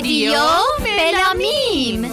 رادیو فلامیم.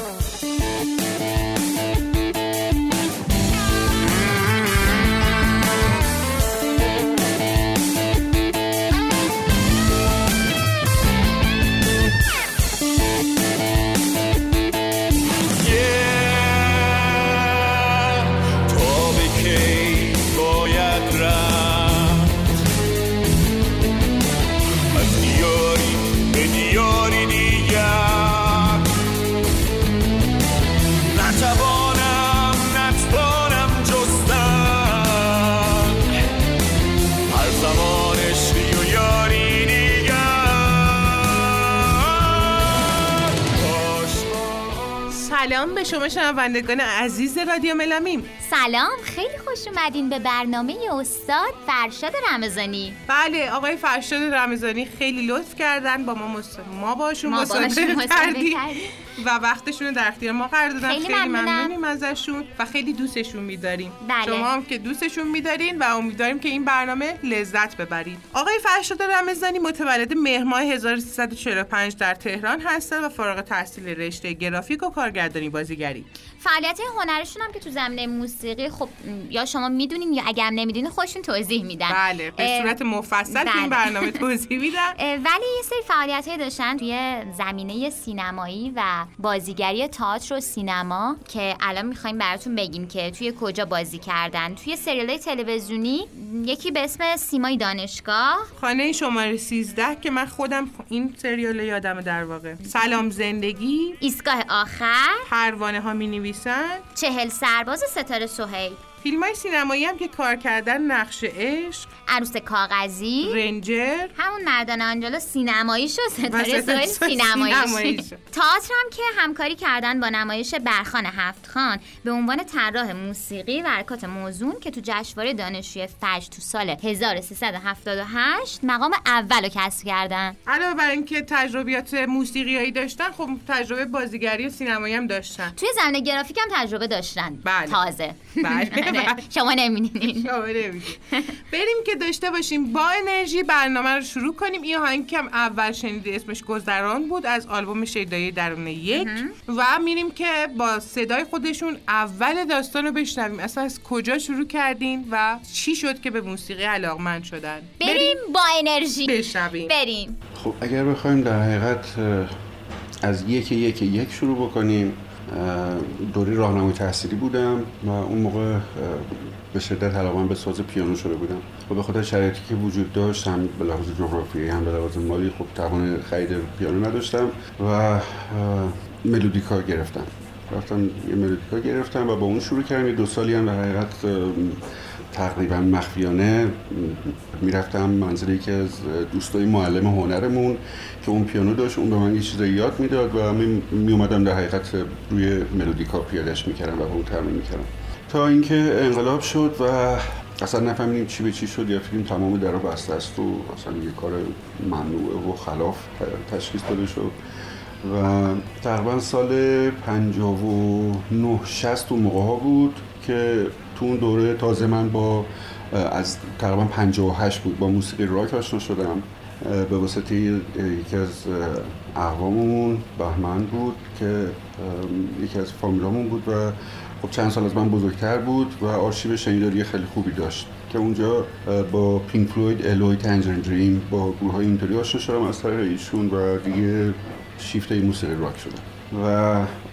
سلام به شما شنوندگان عزیز رادیو ملامیم. سلام، خیلی خوش اومدین به برنامه استاد فرشاد رمضانی. بله، آقای فرشاد رمضانی خیلی لطف کردن با ما باشون مصاحبه کردیم و وقتشون رو در اختیار ما قرار دادن. خیلی ممنونیم ازشون و خیلی دوستشون می‌داریم. بله. شما هم که دوستشون می‌دارین و امیدواریم که این برنامه لذت ببرید. آقای فرشاد رمضانی متولد مهر ماه 1345 در تهران هستن و فارغ التحصیل رشته گرافیک و کارگردانی بازیگری. فعالیت هنرشون هم که تو زمینه موسیقی، خب یا شما میدونین یا اگه هم نمیدونین خودشون توضیح میدن. بله، به صورت مفصل بله. این برنامه توضیح میدن. ولی یه سری فعالیت‌های داشتن توی زمینه سینمایی و بازیگری، تئاتر و سینما که الان می‌خوایم براتون بگیم که توی کجا بازی کردن. توی سریال‌های تلویزیونی یکی به اسم سیمای دانشگاه، خانه شماره 13 که من خودم این سریال یادمه، در واقع سلام زندگی، ایستگاه آخر، پروانه‌ها می‌نویسن، 40 سرباز ستاره سهیل. فیلم‌های سینمایی هم که کار کردن نقش عشق، عروس کاغذی، رنجر، همون مردان آنجلو سینمایی شد، ستاره سینمایی شد. تئاتر هم که همکاری کردن با نمایش برخان هفت‌خان به عنوان طراح موسیقی و حرکات موزون که تو جشنواره دانشجوی فجر تو سال 1378 مقام اولو کسب کردن. علاوه بر اینکه تجربیات موسیقیایی داشتن، خب تجربه بازیگری و سینمایی هم داشتن. توی زمینه گرافیک هم تجربه داشتن. بله. تازه. بله. شما نمی‌بینید. بریم که داشته باشیم با انرژی برنامه رو شروع کنیم. این آهنگ که اول شنیدی اسمش گذران بود از آلبوم شیدایی درون یک و میریم که با صدای خودشون اول داستان رو بشنویم. اصلا از کجا شروع کردین و چی شد که به موسیقی علاقمند شدن؟ بریم با انرژی بشنویم. بریم. خب اگر بخوایم در حقیقت از یک شروع بکنیم، دوری راهنمای تحصیلی بودم و اون موقع به شدت علاقه‌مند به ساز پیانو شده بودم و به خاطر شرایطی که وجود داشت، هم به لحاظ جغرافیایی هم به لحاظ مالی، خب توان خرید پیانو نداشتم و ملودیکا گرفتم. رفتم یه ملودیکا گرفتم و با اون شروع کردم. یه دو سالی هم در حقیقت تقریبا مخفیانه میرفتم منزلی که از دوستای معلم هنرمون که اون پیانو داشت، اون به من یه چیزایی یاد میداد و من میومدم در حقیقت روی ملودیکا پیادهش میکردم و اون تمرین میکردم تا اینکه انقلاب شد و اصلا نفهمیدیم چی به چی شد. یا فیلم تمام درو بسته است و اصلا یه کار ممنوعه و خلاف تشخیص داده شد و تقریبا سال 59 60 اون موقع ها بود که تو اون دوره تازه من با از تقریبا 58 بود با موسیقی راک آشنا شدم به واسطه یکی از اقواممون، بهمن بود که یکی از فامیلامون بود و خب چند سال از من بزرگتر بود و آرشیو شنیداری خیلی خوبی داشت که اونجا با پینک فلوید، الو ای تنجرن با گروه‌های اینطوری آشنا شدم از طریق ایشون و دیگه شیفته موسیقی راک شدم و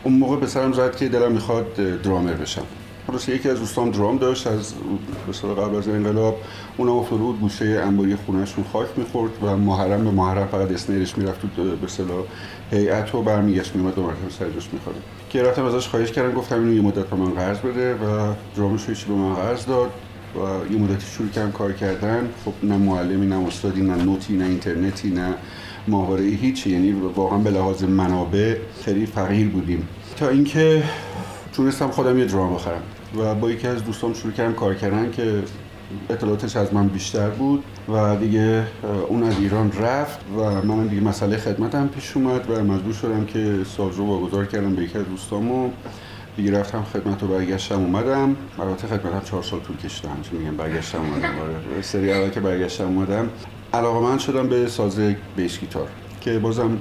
اون موقع به سرم زد که دلم می‌خواد درامر بشم. خلاصه یکی از دوستام درام داشت از مثلا قبل از انقلاب، اون افتاد بود گوشه انباری خونه‌شون خاک می‌خورد و محرم به محرم فقط اسنیرش می‌رفت تو به اصطلاح هیئت و برمیگشت میومد دوباره سرجاش می‌خواد. که رفتم ازش خواهش کردم، گفتم اینو یه مدت به من قرض بده و درامش رو چی به من قرض داد و یه مدتی شروع کردم کار کردن. خب نه معلمی، نه استادی، نه نوتی، نه اینترنتی، نه ماهواره، هیچ. یعنی واقعا به لحاظ منابع خیلی فقیر بودیم تا اینکه تونستم خودم یه درام بخرم و با یکی از دوستام شروع کردم کار کردن که اطلاعاتش از من بیشتر بود و دیگه اون از ایران رفت و منم دیگه مسئله خدمتم پیش اومد و مجبور شدم که ساز رو واگذار کردم به یکی از دوستامو. دیگه رفتم خدمت و برگشتم اومدم. البته خدمتم 4 سال طول کشید، همچنین میگم برگشتم اومدم. آره، سری اول که برگشتم اومدم علاقه‌مند شدم به ساز بیس گیتار که بازم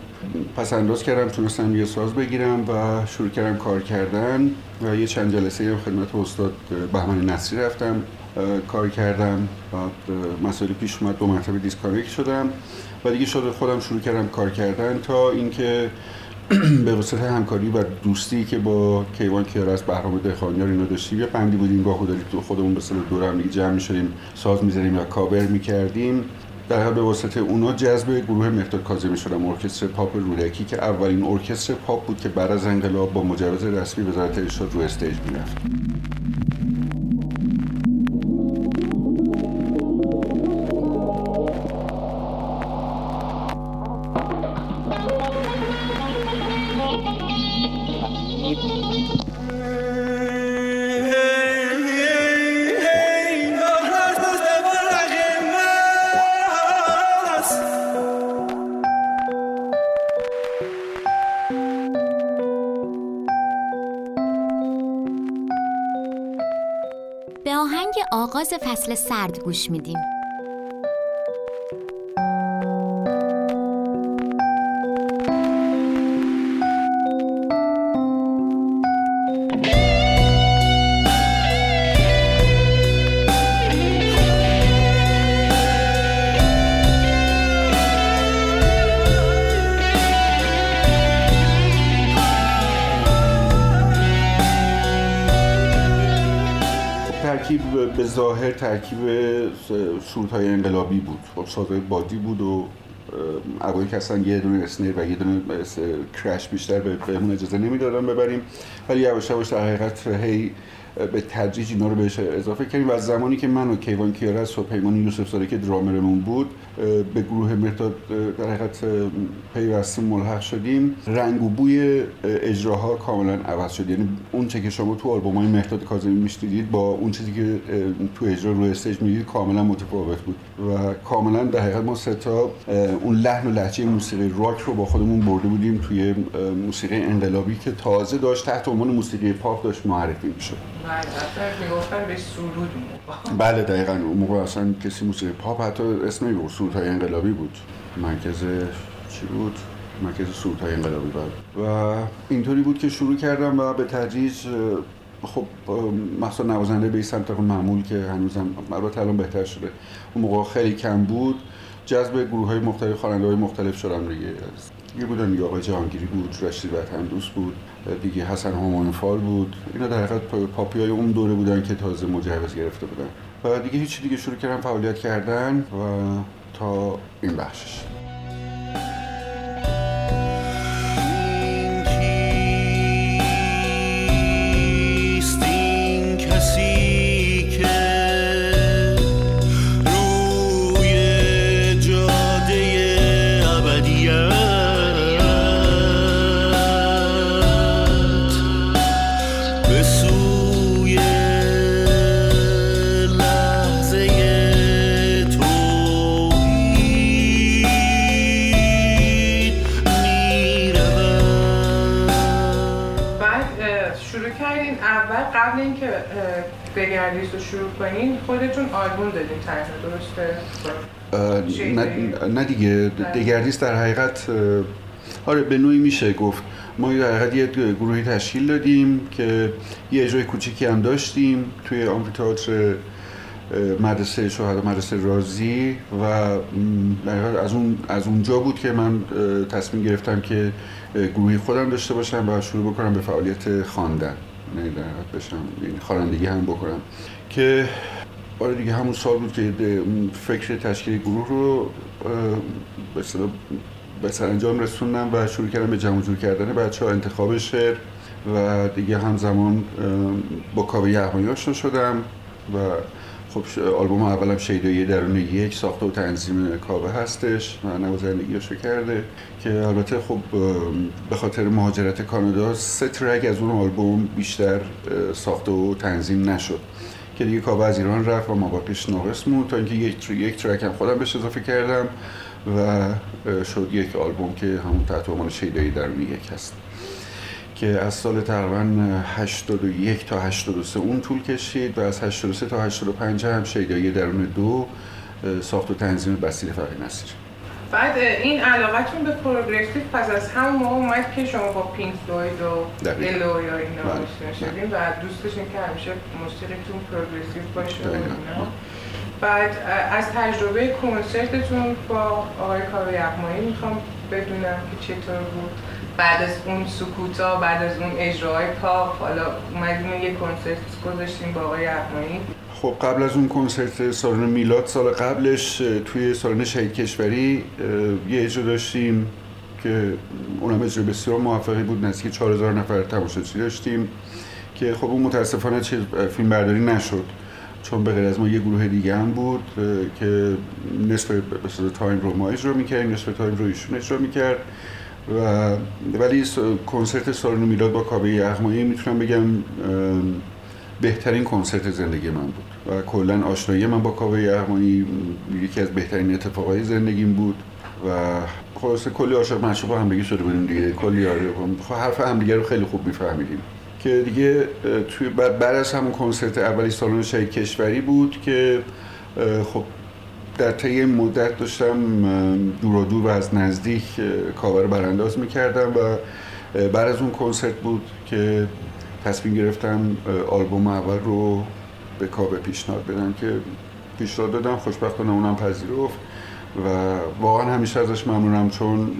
پس انداز کردم، تونستم یه ساز بگیرم و شروع کردم کار کردن و یه چند جلسه خدمت استاد بهمن نصری رفتم کار کردم. بعد مسائلی پیش اومد، دو مرتبه دیسکانکت شدم و دیگه شده خودم شروع کردم کار کردن تا اینکه به واسطه همکاری و دوستی که با کیوان کیارا از بهرام دهخانیار اینا داشتیم، یه بندی بودیم گاهو داریم تو خودمون به سر دور هم دیگه جمع می‌شدیم، ساز می‌زدیم یا کاور می‌کردیم. در حال به واسطه اونا جذب گروه مهتا کاظمی شدم، ارکستر پاپ رودکی که اولین ارکستر پاپ بود که بعد از انقلاب با مجوز رسمی وزارت ارشاد رو استیج می‌رفت. آغاز فصل سرد گوش میدیم. به ظاهر ترکیب سرودهای انقلابی بود، خب سازهای بادی بود و اوایل که اصلا یه دونه اسنیر و یه دونه کرش بیشتر بهمون اجازه نمیدادن ببریم، ولی یواش یواش در حقیقت هی به تدریج اینا رو بهش اضافه کردیم و از زمانی که من و کیوان کیارا و پیمانی یوسف صوری که درامرمون بود به گروه مهتا در حقیقت پیوستیم، ملحق شدیم. رنگ و بوی اجراها کاملا عوض شد، یعنی اون چه که شما تو آلبومای مهتا کاظمی میشنیدید با اون چیزی که تو اجرا روی استیج میدید کاملا متفاوت بود و کاملا در حقیقت ما سه تا اون لحن و لهجه موسیقی راک رو با خودمون برده بودیم توی موسیقی انقلابی که تازه داشت تحت عنوان موسیقی پاپ داشت معرفی میشد. بله، اصلا میگفتن به سرود میگفتن. بله دقیقاً، اون موقع اصلا کسی موسیقی پاپ حتی اسمی به سرودهای انقلابی بود. مرکز چی بود؟ مرکز سرودهای انقلابی بود. و اینطوری بود که شروع کردم و به تدریج خب مثلا نوازنده به این سمت معمول که هنوزم البته الان بهتر شده، اون موقع خیلی کم بود، جذب گروه‌های مختلف، خواننده‌های مختلف شدم دیگه. یه بودن دیگه آقای جهانگیری بود، رشید وطن‌دوست بود، دیگه حسن همانفال بود، اینا در حقیقت پاپی های اون دوره بودن که تازه مجوز گرفته بودن و دیگه هیچی دیگه شروع کردم فعالیت کردن و تا این بخشش. دگردیس رو شروع کنین خودتون آلبوم دادین تازه، درسته؟ نه دیگه، دگردیس در حقیقت آره به نوعی میشه گفت ما در حقیقت یه گروهی تشکیل دادیم که یه اجرای کوچیکی هم داشتیم توی آمفی‌تئاتر مدرسه شهدا، مدرسه رازی، و از اونجا بود که من تصمیم گرفتم که گروهی خودم داشته باشم و شروع بکنم به فعالیت خواندن، نه در حقیقت بشم خوانندگی هم بکنم که آره دیگه همون سال بود که فکر تشکیل گروه رو به اصطلاح به سرانجام رسوندم و شروع کردم به جمع و جور کردن بچه‌ها، انتخاب شعر و دیگه همزمان با کاوه احمدی آشنا شدم و خب آلبوم اولم شیدایی درون یک ساخته و تنظیم کاوه هستش و نوازندگی‌اشو کرده که البته خب به خاطر مهاجرت کانادا سه ترک از اون آلبوم بیشتر ساخته و تنظیم نشد که دیگه کاوه از ایران رفت و ما باقیش ناقص موند تا اینکه یک ترک هم خودم بهش اضافه کردم و شد یک آلبوم که همون تحت عنوان شیدایی درون یک هست که از سال تقریباً 81 تا 83 اون طول کشید و از 83 تا 85 هم شیدایی درون دو ساخت و تنظیم بصیر. بعد این علاقتون به پروگرسیو پس از هم ما اومد که شما با پینک فلوید و الو یا اینا آشنا شدیم و دوست داشتین که همیشه موسیقیتون پروگرسیو باشه. بعد از تجربه کنسرتتون با آقای کاوه یغمایی میخوام بدونم که چطور بود. بعد از اون سکوتا، بعد از اون اجراهای پاپ، حالا اومدیم یه کنسرت گذاشتیم با آقای یغمایی. خب قبل از اون کنسرت سالن میلاد سال قبلش توی سالن شهید کشوری یه اجرا داشتیم که اونم اجرا بسیار موفقی بود، نزدیک 4000 نفر تماشاچی داشتیم که خب اون متاسفانه فیلم برداری نشد چون به غیر از ما یه گروه دیگه هم بود که نصف تایم رو ما اجرا می‌کردیم، نصف تایم رو ایشون اجرا می‌کرد و ولی کنسرت سالن میلاد با کاوه یغمایی میتونم بگم بهترین کنسرت زندگی من بود و کلا آشنایی من با کاوه یغمایی یکی از بهترین اتفاقای زندگیم بود و خلاصه کلی عاشق معشوق همدیگه شده بودیم دیگه، کلی حرف همدیگه رو خیلی خوب میفهمیدیم که دیگه توی بعد از همون کنسرت اولی سالن شهید کشوری بود که خب در طی مدت داشتم دورادور و از نزدیک کاوه رو برانداز می‌کردم و بعد از اون کنسرت بود که تصمیم گرفتم آلبوم اول رو به کاوه پیشنهاد بدم که پیشنهاد دادم، خوشبختانه اونم پذیرفت و واقعا همیشه ازش ممنونم چون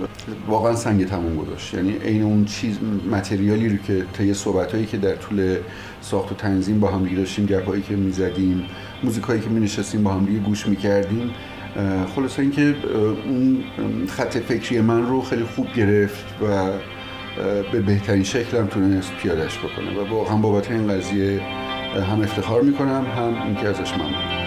واقعا سنگ تموم گذاشت، یعنی عین اون چیز متریالی رو که طی صحبتایی که در طول ساخت و تنظیم با هم دیگه داشتیم، گپایی که میزدیم، موزیکایی که مینشستیم با هم دیگه گوش میکردیم، خلاصه اینکه اون خط فکری من رو خیلی خوب گرفت و به بهترین شکل هم تونست پیاده‌اش بکنه و واقعا بابت این قضیه هم افتخار میکنم هم اینکه ازش ممنونم.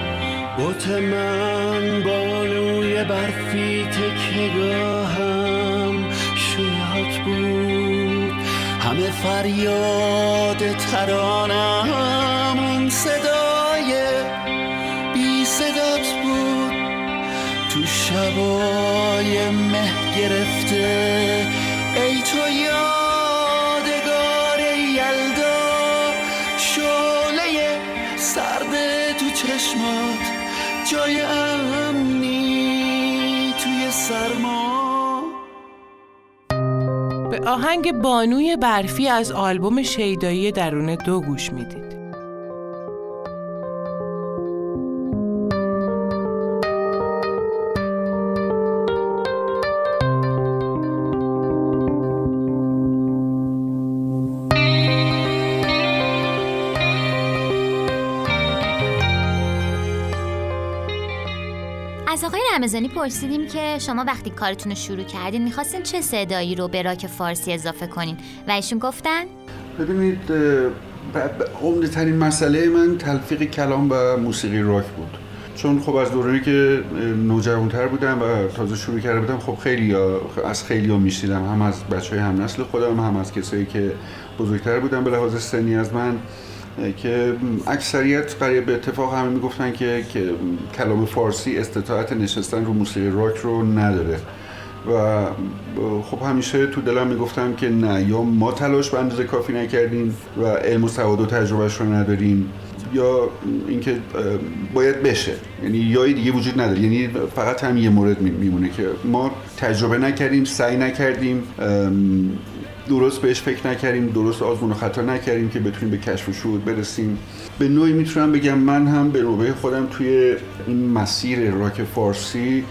بوت من بالوی برفی تکیگاهم شیهات بود، همه فریاد ترانم اون صدای بی صدات بود، تو شبای مه گرفته ای تو یادگار یلدا، شعله سرده تو چشمات، جای امنی توی سرما. به آهنگ بانوی برفی از آلبوم شیدایی درون دو گوش میدید. از آقای رمضانی پرسیدیم که شما وقتی کارتون رو شروع کردین میخواستین چه صدایی رو به راک فارسی اضافه کنین و ایشون گفتن؟ ببینید عمده ترین مسئله من تلفیق کلام و موسیقی راک بود چون خب از دورانی که نوجوانتر بودم و تازه شروع کرده بودم خب خیلی میشنیدم، هم از بچهای هم نسل خودم هم از کسایی که بزرگتر بودن به لحاظ سنی از من که اکثریت قریب به اتفاق همه میگفتن که کلام فارسی استطاعت نشستن رو موسیقی راک رو نداره و خب همیشه تو دلم میگفتم که نه، یا ما تلاش به اندازه کافی نکردیم و علم و سواد و تجربهش رو نداریم یا اینکه باید بشه، یعنی یای دیگه وجود نداره، یعنی فقط هم یه مورد میمونه که ما تجربه نکردیم، سعی نکردیم، درست بهش فکر نکردیم، درست آزمون و خطا نکردیم که بتونیم به کشف و شهود برسیم. به نوعی میتونم بگم من هم به نوبه خودم توی این مسیر راک فارسی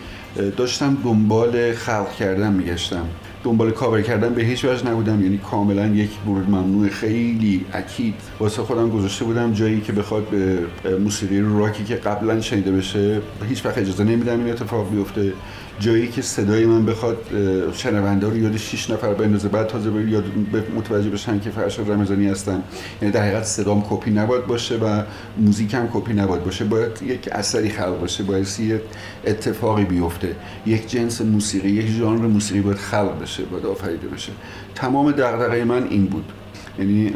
داشتم دنبال خلق کردن میگشتم، دنبال کاور کردن به هیچ وجه نبودم، یعنی کاملا یک مورد ممنوع خیلی اکید واسه خودم گذاشته بودم، جایی که بخواد به موسیقی راکی که قبلا شنیده بشه هیچ وقت اجازه نمیدم این اتفاق بیفته، جایی که صدای من بخواد شنونده رو یاد 6 نفر بندازه بعد تازه یاد متوجه بشن که فرشاد رمضانی هستن، یعنی در حقیقت صدام کپی نباید باشه و موزیکم کپی نباید باشه، باید یک اثری خلق بشه، باید یک اتفاقی بیفته، یک جنس موسیقی، یک ژانر موسیقی باید خلق بشه، باید آفریده بشه. تمام دغدغه من این بود، یعنی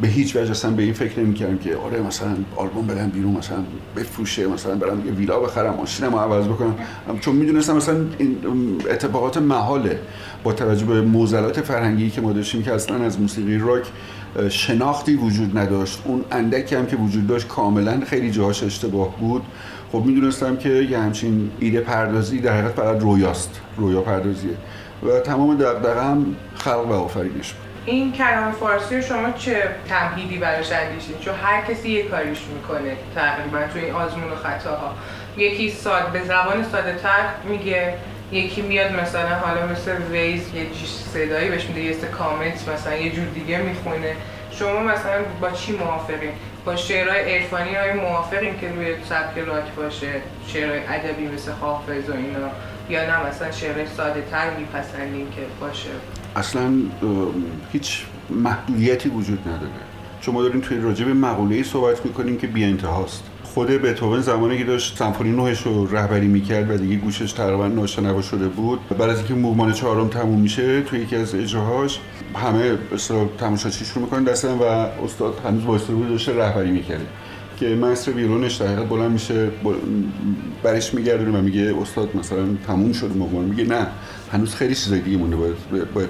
به هیچ وجه اصلا به این فکر نمی‌کردم که آره مثلا آلبوم بدم بیرون، مثلا بفروشه، مثلا برم یه ویلا بخرم، ماشینمو عوض بکنم، چون میدونستم مثلا این اتفاقات محاله با توجه به معضلات فرهنگی که ما داشتیم که اصلا از موسیقی راک شناختی وجود نداشت، اون اندکی هم که وجود داشت کاملا خیلی جاهاش اشتباه بود، خب میدونستم که یه همچین ایده پردازی در حقیقت فقط رویاست، رویا پردازیه و تمام دغدغه هم خلق و آفرینش بود. این کلام فارسی شما چه تمهیدی براش اندیشید؟ چون هر کسی یه کاریش میکنه تقریبا توی این آزمون و خطاها. یکی ساده به زبان ساده تر میگه، یکی میاد مثلا حالا مثل ویز یه صدایی بهش میده، یه سه کامنت مثلا یه جور دیگه میخونه. شما مثلا با چی موافقین؟ با شعرهای عرفانی های موافقین که روی سبک راک باشه، شعرهای ادبی مثل حافظ و اینا، یا نه مثلا شعرهای ساده تر میپسندین که باشه؟ اصلا هیچ محدودیتی وجود نداره. چون ما داریم توی راجع به مقوله‌ای صحبت میکنیم که بی انتهاست. خود بتهوون زمانی که داشت سمفونی 9ش رو رهبری میکرد و دیگه گوشش تقریبا ناشنوا شده بود، بعد از اینکه موومان 4 تموم میشه توی یکی از اجراهاش همه اصلا تماشاچی شروع میکنن دستن و استاد هنوز وایساده بود داشت رهبری میکرد که مستر ویولونش در حقیقت بلند میشه برش میگردونه و میگه استاد مثلا تموم شد موومان، میگه نه هنوز خیلی چیزای دیگه مونده باید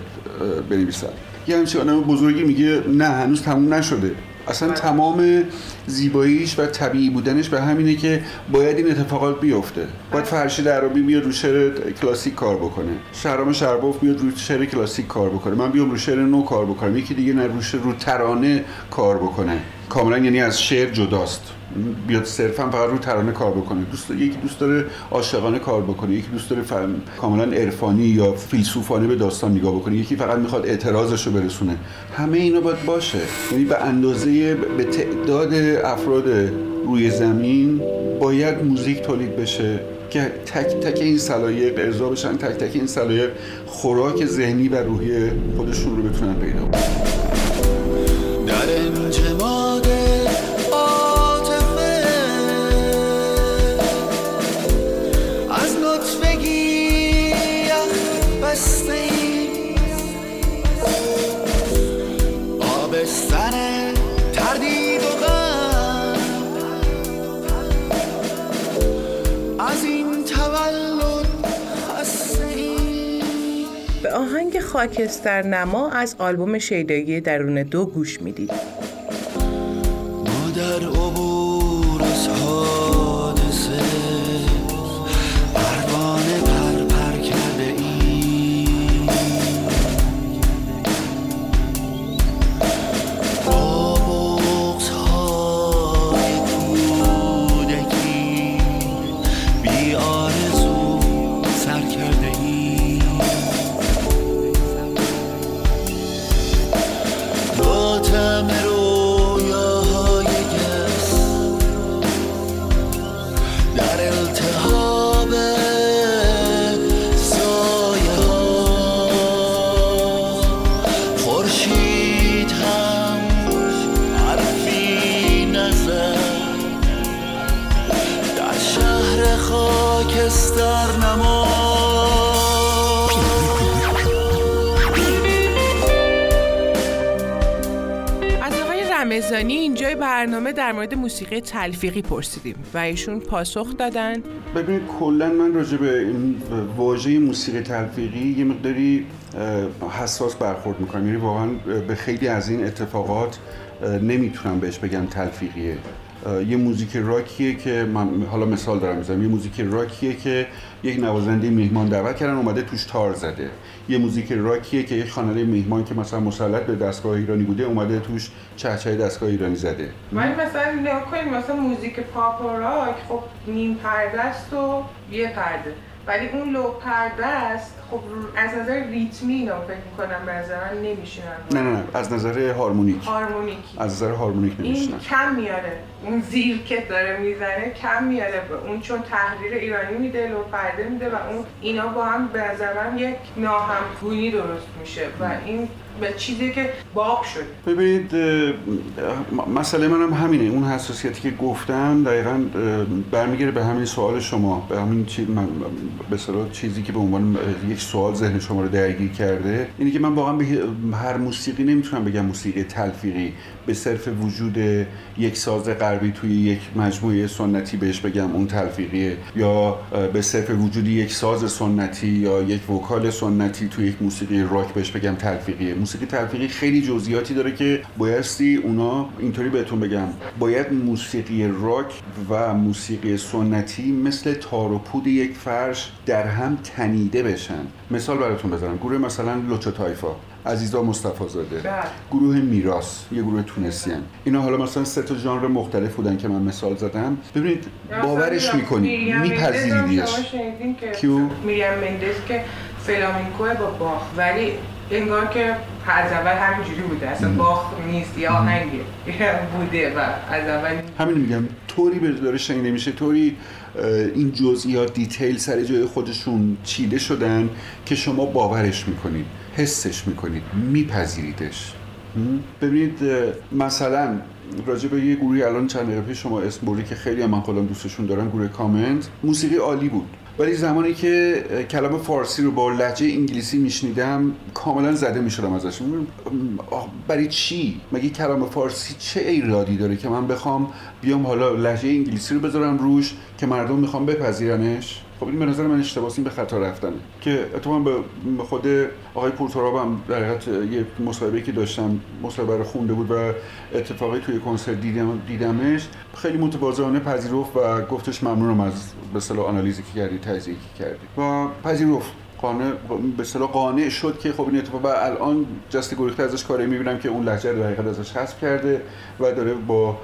بنویسن. یه همچین آدم بزرگی میگه نه هنوز تموم نشده. اصلا تمام زیباییش و طبیعی بودنش به همینه که باید این اتفاقات بیفته. باید فرشید عربی بیاد رو شعر کلاسیک کار بکنه، شهرام شرباف بیاد رو شعر کلاسیک کار بکنه، من بیام رو شعر نو کار بکنم، یکی دیگه رو ترانه کار بکنه کاملا، یعنی از شعر جداست، بیاد صرفا فقط رو ترانه کار بکنه. یکی دوست داره عاشقانه کار بکنه، یکی دوست داره کاملا عرفانی یا فیلسوفانه به داستان نگاه بکنه، یکی فقط میخواد اعتراضش رو برسونه. همه اینا باید باشه، یعنی به اندازه به تعداد افراد روی زمین باید موزیک تولید بشه که تک تک این سلایق ارضا بشن، تک تک این سلایق خوراک ذهنی و روحی خودشون رو بتونن پیدا کنن. به آهنگ خاکستر نما از آلبوم شیدایی درون دو گوش میدید. مادر عبور از حادثه پروانه پر کرده این با بغض‌های کودکی بی آرزو سر کرده این اینجای برنامه در مورد موسیقی تلفیقی پرسیدیم و ایشون پاسخ دادن. ببینید کلا من راجع به واژه موسیقی تلفیقی یه مقداری حساس برخورد میکنم، یعنی واقعا به خیلی از این اتفاقات نمیتونم بهش بگم تلفیقیه. یه موزیک راکیه که من حالا مثال دارم میزنم، یه موزیک راکیه که یک نوازنده میهمان دعوت کردن اومده توش تار زده، یه موزیک راکیه که یک خواننده میهمان که مثلا مسلط به دستگاه ایرانی بوده اومده توش چهچه دستگاه ایرانی زده. من مثلا نگاه کنید مثلا موزیک پاپ و راک خب نیم پرده است و یه پرده، ولی اون لو پرده است. خب از نظر ریتمی اینا فکر می‌کنم به نظر نمیشینن. نه از نظر هارمونیکی از نظر هارمونیک نمیشینن. این کم میاره، اون زیر که داره میزنه کم میاره اون، چون تحریر ایرانی میده، لو پرده میده و اون اینا با هم به نظرم یک ناهمگونی درست میشه و این به چیزی که باق شد. ببینید مسئله منم همینه، اون حساسیتی که گفتم دقیقاً برمیگره به همین سوال شما، به همین به اصطلاح چیزی که به عنوان یک سوال ذهن شما رو درگیر کرده. اینی که من واقعا به هر موسیقی نمیتونم بگم موسیقی تلفیقی، به صرف وجود یک ساز غربی توی یک مجموعه سنتی بهش بگم اون تلفیقیه، یا به صرف وجود یک ساز سنتی یا یک وکال سنتی توی یک موسیقی راک بهش بگم تلفیقیه. موسیقی تلفیقی خیلی جزئیاتی داره که بایستی اونا اینطوری بهتون بگم، باید موسیقی راک و موسیقی سنتی مثل تار و پود یک فرش در هم تنیده بشن. مثال براتون بزنم، گروه مثلا لوچو تایفا، عزیزا مصطفی زاده، گروه میراث، یه گروه تونسیان، اینا حالا مثلا سه تا ژانر مختلف بودن که من مثال زدم. ببینید باورش میکنید، میپذیریدیش. کیو میریم مندس که فلامنکو با باخ، ولی انگار که از اول همینجوری بوده، اصلا باخ نیست یا آهنگ بوده و از اول همین. میگم طوری به داره شنیده میشه، طوری این جزئیات دیتیل سر جای خودشون چیده شدن که شما باورش میکنید، حسش میکنید، میپذیریدش. ببینید مثلا راجع به یه گروهی الان چند دقیقه پیش شما اسم بردی که خیلی من خودم دوستشون دارم، گروه کامنت، موسیقی عالی بود، ولی زمانی که کلام فارسی رو با لهجه انگلیسی میشنیدم کاملا زده میشدم ازش. برای چی؟ مگه کلام فارسی چه ایرادی داره که من بخوام بیام حالا لهجه انگلیسی رو بذارم روش که مردم میخوام بپذیرنش؟ خب این به نظر من اشتباهه، این به خطا رفتنه که اتفاقا به خود آقای پورترابی هم در حقیقت یه مصاحبه‌ای که داشتم، مصاحبه رو خونده بود و اتفاقی توی کنسرت دیدمش، خیلی متواضعانه پذیرفت و گفتش ممنونم از به اصطلاح آنالیزی که کردی، تجزیه‌ای که کردی، و پذیرفت، قانع به اصطلاح قانع شد که خب این اتفاق. و الان جست گریخته ازش کاری می‌بینم که اون لهجه رو در حقیقت ازش حذف کرده و داره با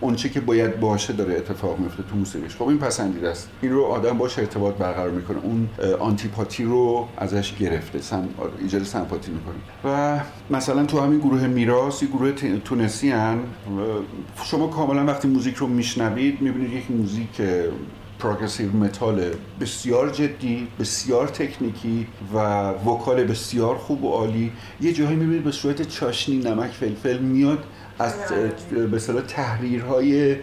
اون چی که باید باشه داره اتفاق میفته تو موسیقیش. خب این پسندیده است، این رو آدم باش ارتباط برقرار میکنه، اون آنتیپاتی رو ازش گرفته، ایجاد سمپاتی میکنه. و مثلا تو همین گروه میراث، گروه تونسیان، شما کاملا وقتی موزیک رو میشنوید میبینید یک موزیک پروگرسیو متال بسیار جدی، بسیار تکنیکی و وکال بسیار خوب و عالی، یه جایی میبینید به صورت چاشنی نمک فلفل میاد از به اصطلاح تحریرهای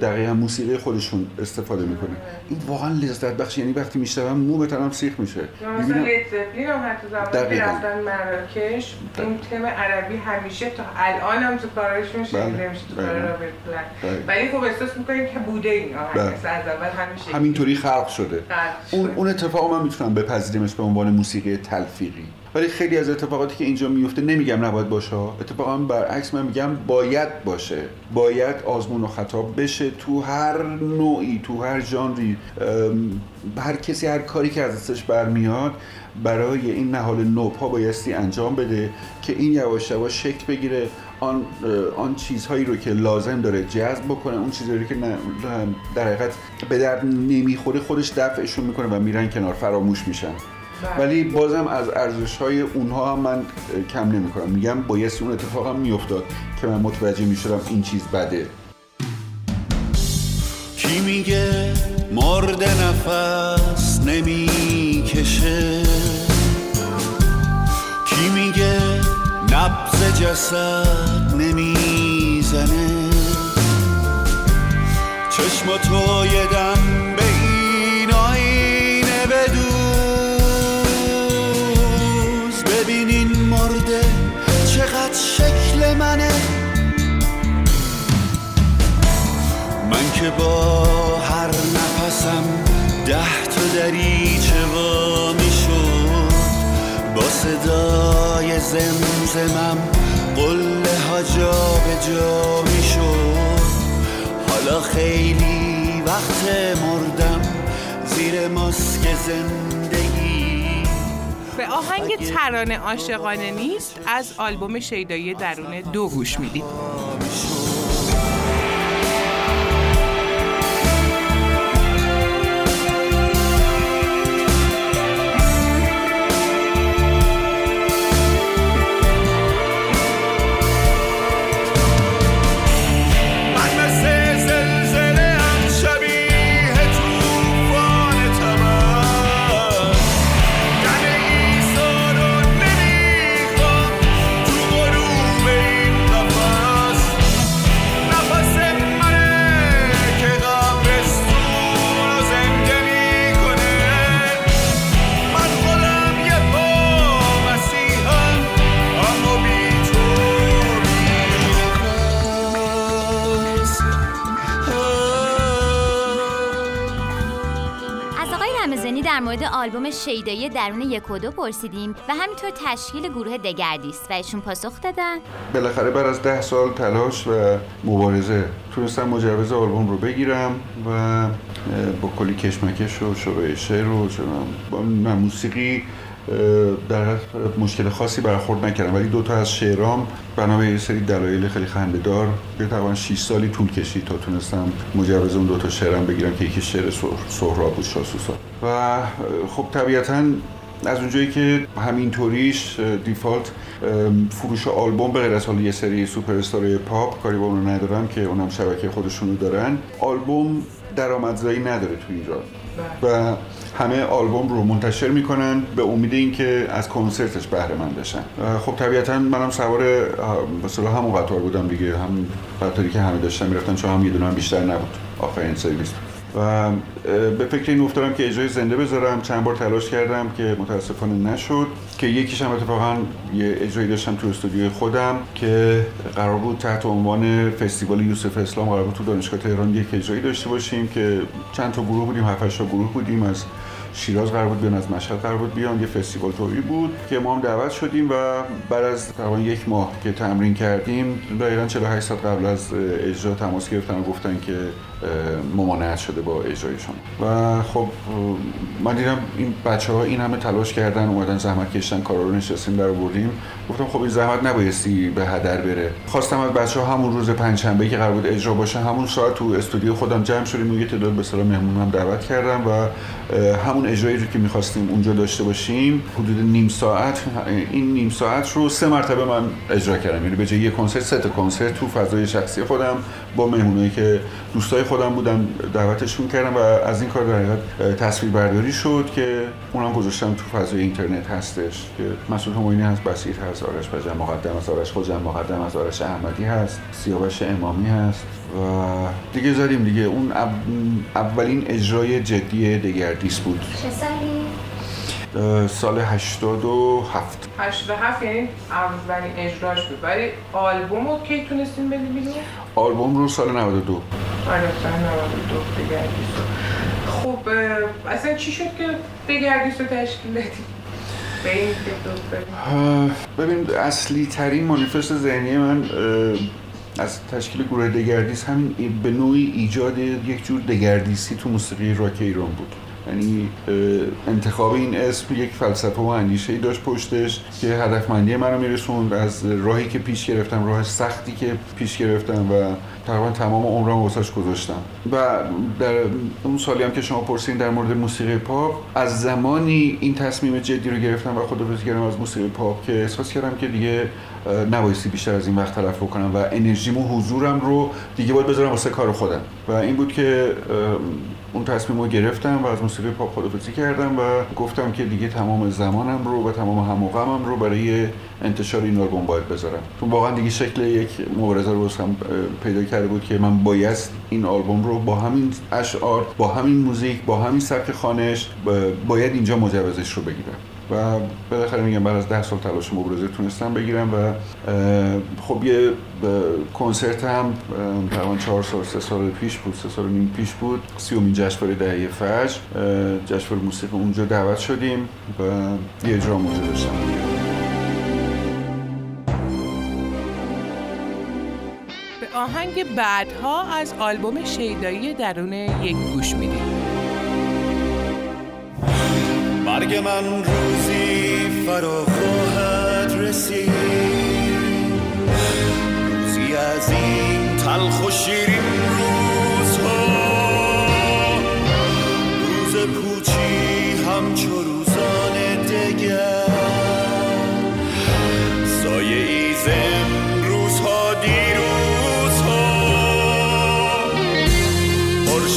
دقیقا موسیقی خودشون استفاده میکنه. این واقعا لذت بخش، یعنی وقتی میشنوم مو به تنم سیخ میشه. مثلا لد زپلین هم حتی زمانی رفتن مراکش، اون تم عربی همیشه تا الان هم تو کاراشون شنیده میشه، تو کارا رابرت پلانت، ولی خب احساس میکنیم که بوده این آهنگ از اول همیشه همینطوری خلق شده. اون اتفاق من میتونم بپذیریمش به عنوان موسیقی تلفیقی، ولی خیلی از اتفاقاتی که اینجا میفته نمیگم نباید باشه، اتفاقا برعکس من میگم باید باشه، باید آزمون و خطا بشه تو هر نوعی، تو هر ژانری، هر کسی هر کاری که از دستش برمیاد برای این نهال نوپا بایستی انجام بده که این یواش یواش شکل بگیره، آن چیزهایی رو که لازم داره جذب بکنه، اون چیزهایی رو که در حقیقت به درد نمیخوره خودش دفعشون میکنه و میرن کنار، فراموش میشن. ولی بازم از ارزش‌های اونها هم من کم نمی‌کنم، میگم بایستی اون اتفاق هم می‌افتاد که من متوجه می‌شدم این چیز بده. کی میگه مرد نفس نمی‌کشه؟ کی میگه نبض جسد نمی‌زنه؟ چشماتو یه دم به این آینه بدون، ببین این مرده چقدر شکل منه، من که با هر نفسم 10 تا دریچه وا میشد، با صدای زمزمم قله ها جا به جا میشد. حالا خیلی وقت مردم زیر ماسک زندگی. به آهنگ ترانه عاشقانه نیست از آلبوم شیدایی درون 2 گوش میدید. از آقای رمضانی در مورد آلبوم شیدایی درون یک و دو پرسیدیم و همینطور تشکیل گروه دگردیس و ایشون پاسخ دادن. بالاخره بعد از 10 سال تلاش و مبارزه تونستم مجوز آلبوم رو بگیرم و با کلی کشمکش و شعبه شعر و موسیقی در حد مشکل خاصی برخورد نکردم، ولی 2 تا از شعرام بنا به یه سری دلایل خیلی خنده‌دار تقریباً 6 سالی طول کشید تا تونستم مجوز اون 2 تا شعرام بگیرم که یکی شعر سهراب بود شاسوسا و خب طبیعتاً از اونجایی که همینطوریش دیفالت فروش آلبوم به غیر از یه سری سوپراستارهای پاپ کاری با اون ندارم که اونم شبکه خودشونو دارن، آلبوم درآمدزایی نداره تو ایران و همه آلبوم رو منتشر میکنن به امید اینکه از کنسرتش بهره مند بشن. خب طبیعتاً منم سوار به اصطلاح همون قطار بودم دیگه، همون قطاری که همه داشتن میرفتن، چون هم یه دونه هم بیشتر نبود آخرین سرویس و به فکر این افتادم که اجرای زنده بذارم. چند بار تلاش کردم که متاسفانه نشد، که یکیشم اتفاقا یه اجرایی داشتم تو استودیوی خودم که قرار بود تحت عنوان فستیوال یوسف اسلام قرار بود تو دانشگاه تهران یک اجرایی داشته باشیم که چند تا گروه بودیم، 7-8 گروه بودیم، از شیراز قرار بود بیان، از مشهد قرار بود بیان، یه فستیوال توری بود که ما هم دعوت شدیم و بعد از تقریبا 1 ماه که تمرین کردیم دقیقاً 48 ساعت قبل از اجرا تماس گرفتن و گفتن که ممانعت شده با اجرای شما و خب من دیدم این بچه‌ها این همه تلاش کردن، اومدن زحمت کشیدن، کارا رو نشستیم در آوردیم، گفتم خب این زحمت نبایستی به هدر بره. خواستم از بچه‌ها همون روز پنجشنبه که قرار بود اجرا باشه همون ساعت تو استودیو خودم جمع شدیم، یه تعداد به اصطلاح مهمونم دعوت کردم و همون اجرایی رو که می‌خواستیم اونجا داشته باشیم حدود نیم ساعت، این نیم ساعت رو 3 مرتبه من اجرا کردم، یعنی به جای 1 کنسرت 3 تا کنسرت تو فضای شخصی خودم با مهمونایی که دوستای خودم بودن دعوتشون کردم و از این کار در حقیقت تصویربرداری شد که اونم گذاشتم تو فضای اینترنت هستش که مسعود همایونی هست، بصیر هست، آرش پژمان مقدم هست، آرش خود جیم مقدم هست، آرش احمدی هست، سیاوش امامی هست و دیگه زدیم دیگه. اون اولین اجرای جدی دگردیس بود. چه سالی؟ سال 87. 87 یعنی اولین اجراش بود. ولی آلبوم رو کی تونستین بدید بیرون؟ آلبوم رو سال 92. آره سال 92 دگردیس. خب اصلا چی شد که دگردیس رو تشکیل دادید؟ ببین اصلی ترین مانیفست ذهنی من از تشکیل گروه دگردیس همین به نوعی ایجاد یک جور دگردیسی تو موسیقی راک ایران بود، یعنی انتخاب این اسم یک فلسفه و اندیشه‌ای داشت پشتش که هدفمندی منو میرسوند از راهی که پیش گرفتم، راه سختی که پیش گرفتم و تقریبا تمام عمرم واسش گذاشتم. و در اون سالی هم که شما پرسیدین در مورد موسیقی پاپ، از زمانی این تصمیم جدی رو گرفتم و خداحافظی کردم از موسیقی پاپ که احساس کردم که دیگه نبایستی بیشتر از این وقت تلف بکنم و انرژیم و حضورم رو دیگه باید بذارم واسه کار خودم و این بود که اون تصمیم رو گرفتم و از موسیقی پاپ خداحافظی کردم و گفتم که دیگه تمام زمانم رو و تمام هم و غمم رو برای انتشار این آلبوم باید بذارم. تو واقعا دیگه شکل یک مبارزه رو هم پیدا کرده بود که من باید این آلبوم رو با همین اشعار، با همین موزیک، با همین سبک خوانش باید اینجا مجوزش رو بگیرم و بالاخره میگم بعد از 10 سال تلاش مبارزه تونستم بگیرم و خب یه کنسرت هم تقریبا 4 سال 3 سال پیش بود، 3 سال و نیم پیش بود، 30مین جشنواره دهه فجر، جشنواره موسیقی، اونجا دعوت شدیم و یه اجرا اونجا داشتم. آهنگ بعدها از آلبوم شیدایی درون یک گوش میدیم. مرگ من روزی فرا خواهد رسید، روزی از این تلخ و شیرین روزها، روز پوچی همچو روزان دگر، سایه ای زم روزها دیرو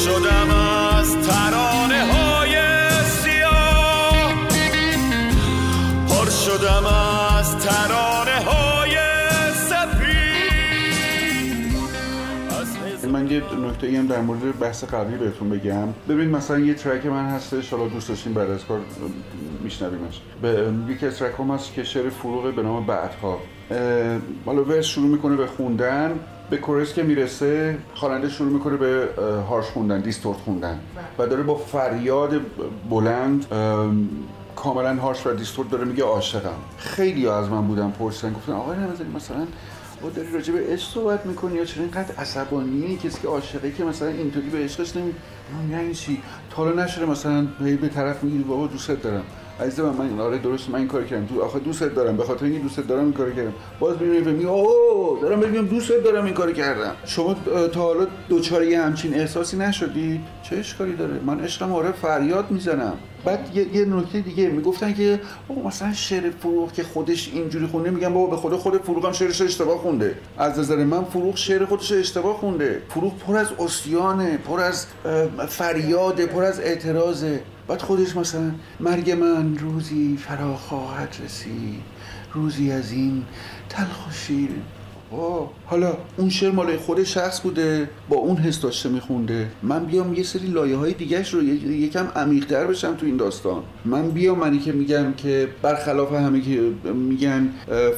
شدم از ترانه های سیاه، پر شدم از ترانه های سپید. من یه نکته ایم در مورد بحث قبلی بهتون بگم. ببین مثلا یه ترک من هستش، حالا دوست داشتیم بعد از کار میشنویمش، یکی از ترک هم هست که شعر فروغ به نام بعدها، حالا ورس شروع میکنه به خوندن به کورس که میرسه خواننده شروع میکنه به هارش خوندن، دیستورت خوندن و داره با فریاد بلند کاملا هارش و دیستورت داره میگه عاشقم. خیلی از من بودن پرسیدن، گفتن آقای رمضانی مثلا و داری راجع به عشق صحبت میکنی یا چرا اینقدر عصبانیه؟ کسی که عاشقه که مثلا اینطوری به عشقش نه این چی تالا نشده مثلا به طرف میگی بابا دوستت دارم عزیز من، آره درست من این کار کردم، تو آخه دوستت دارم، به خاطر اینکه دوستت دارم این کارو کردم، باز میگم اوه دارم میگم دوستت دارم این کارو کردم. شما تا حالا دوچار یه همچین احساسی نشدید؟ چه اشکالی داره؟ من عشقم آره فریاد میزنم. بعد یه نکته دیگه میگفتن که بابا مثلا شعر فروغ که خودش اینجوری خونده، میگم بابا به خود فروغ هم شعرش اشتباه خونده. از نظر من فروغ شعر خودش اشتباه خونده. فروغ پر از عصیانه، پر از فریاده، پر از اعتراضه. بعد خودش مثلا مرگ من روزی فرا خواهد رسید، روزی از این تلخ و شیرین. حالا اون شعر مال خود شخص بوده، با اون حس داشته میخونده. من بیام یه سری لایه های دیگهش رو یکم عمیق‌تر بشم تو این داستان. من بیام منی که میگم که برخلاف همه که میگن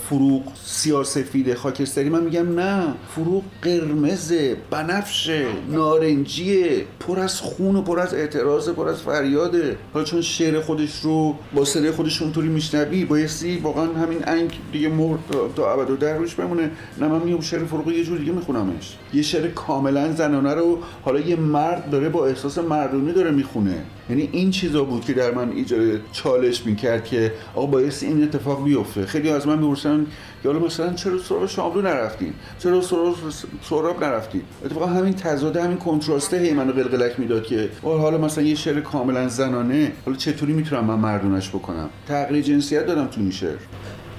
فروغ سیاه‌سفیده خاکستری، من میگم نه، فروغ قرمزه، بنفشه، نارنجیه، پر از خون و پر از اعتراضه، پر از فریاده. حالا چون شعر خودش رو با صدای خودش اونطوری میشنوی، بایستی واقعا همین انگ دیگه مرد تا ابد و در روش بمونه. نه من میام شعر فروغ یه جور دیگه میخونمش، یه شعر کاملا زنانه رو حالا یه مرد داره با احساس مردونی داره میخونه. یعنی این چیزا بود که در من ایجاد چالش میکرد که آقا بایست این اتفاق بیفته. خیلی از من میپرسن که حالا مثلا چرا سهراب شاملو نرفتین، چرا سهراب نرفتین. اتفاقا همین تضاد، همین کنتراسته هی منو قلقلک میداد که حالا مثلا یه شعر کاملا زنانه، حالا چطوری میتونم من مردونش بکنم؟ تغییر جنسیت دادم تو این شعر.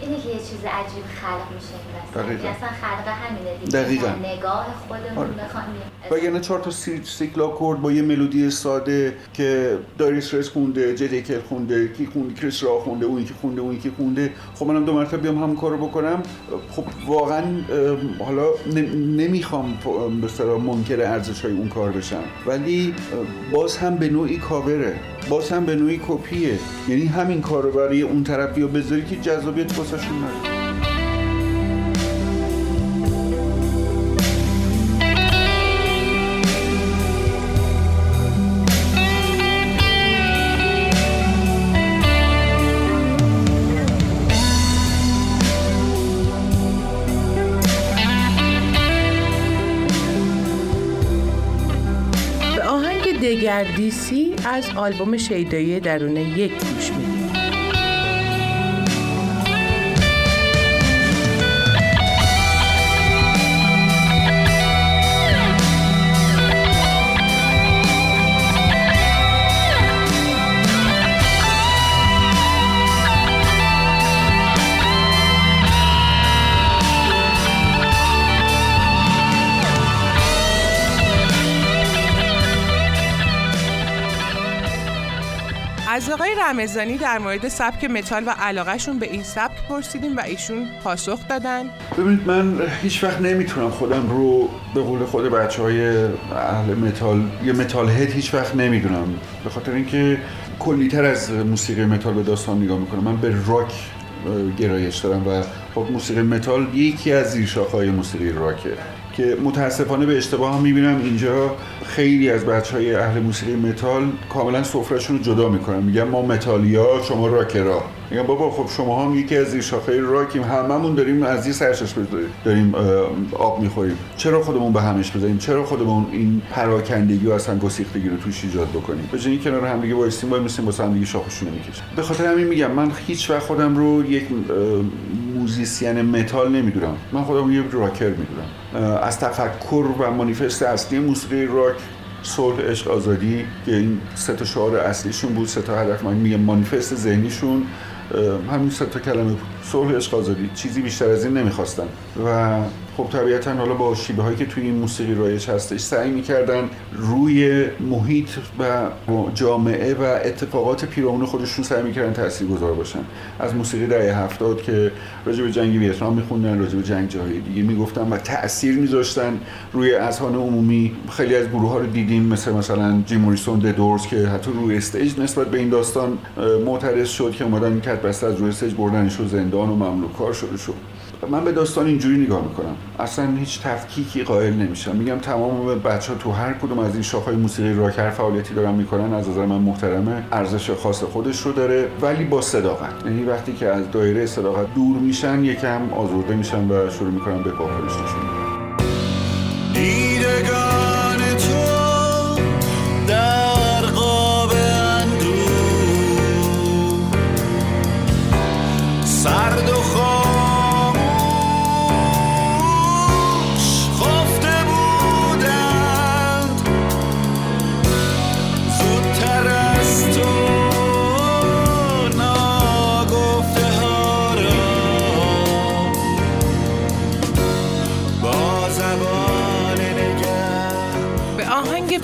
اینه که یه چیز عجیب خلق میشه این اصلا خلقه همینه دیگه. دقیقا. نگاه خودمون بخوانیم وگرنه 4 تا سیکلاکورد با یه ملودی ساده که داریس رس خونده، جدیکل خونده، کی خونده، کریس را خونده، اون یکی خونده، خب منم دو مرتبه بیام همون کارو بکنم. خب واقعا حالا نمیخوام به اصطلاح منکر ارزش‌های اون کار بشم، ولی باز هم به نوعی کاوره، باز هم به نوعی کپیه. یعنی همین کارو برای اون طرف بیا بذاری که جذابیت به آهنگ دگردیسی از آلبوم شیدایی درونه یک گوش میدیم. از آقای رمضانی در مورد سبک متال و علاقهشون به این سبک پرسیدیم و ایشون پاسخ دادن. ببینید من هیچ وقت نمیتونم خودم رو به قول خود بچهای اهل متال یا متال هد هیچ وقت نمیدونم، به خاطر اینکه کلی‌تر از موسیقی متال به داستان نگاه میکنم. من به راک گرایش دارم و خب موسیقی متال یکی از زیرشاخه‌های موسیقی راکه که متاسفانه به اشتباه هم میبینم اینجا خیلی از بچهای اهل موسیقی متال کاملا سفرهشون رو جدا میکنن، میگن ما متالیا شما راکرا. میگم بابا خب شما هم یکی از شاخه‌های راکیم، هممون داریم از این سرچشمه داریم آب میخوریم، چرا خودمون به همش بزنیم؟ چرا خودمون این پراکندگی و اصلا گسیختگی رو توش ایجاد بکنیم؟ به جای این کنار هم دیگه وایسیم وایسیم واسه هم دیگه شاخشون میکشیم. به خاطر همین میگم من هیچ وقت خودم رو یک موزیسین متال نمیدونم، من خودم یه راکر میدونم. از تفکر و مانیفست اصلی موسیقی راک، صلح، عشق، آزادی که این سه تا شعار اصلیشون بود، سه تا هدف، من میگم مانیفست ذهنیشون همین سه تا کلمه بود، صلح، عشق، آزادی. چیزی بیشتر از این نمیخواستن و خب طبیعتاً حالا با شیبه هایی که توی این موسیقی رایج هستش سعی میکردن روی محیط و جامعه و اتفاقات پیرامون خودشون سعی میکردن تاثیرگذار باشن. از موسیقی دهه 70 که راجع به جنگ ویتنام میخوندن، راجع به جنگ جاهای دیگه میگفتن و تأثیر میذاشتن روی اذهان عمومی. خیلی از گروه ها رو دیدیم مثلا جیم موریسون، دورز که حتی روی استیج نسبت به این داستان معترض شد که اومدن کتبسته از روی استیج بردنش رو زندان و مملوک کار شده شد. من به داستان اینجوری نگاه میکنم، اصلا هیچ تفکیکی قائل نمیشم. میگم تمام بچه ها تو هر کدوم از این شاخهای موسیقی راکر فعالیتی دارن میکنن، از نظر من محترمه، ارزش خاص خودش رو داره، ولی با صداقت. یعنی وقتی که از دایره صداقت دور میشن یکم آزرده میشن و شروع میکنن به واکنش نشون دادن. دیدگان تو در قاب اندوه سرد و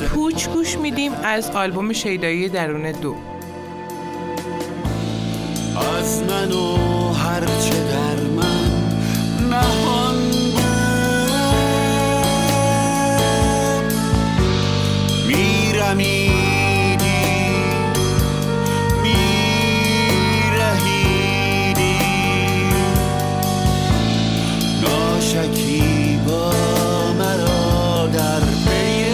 پوچ گوش میدیم از آلبوم شیدایی درون دو. از من و هرچه در من نهان بود میرمیدی میرهیدی ناشکی با مرا در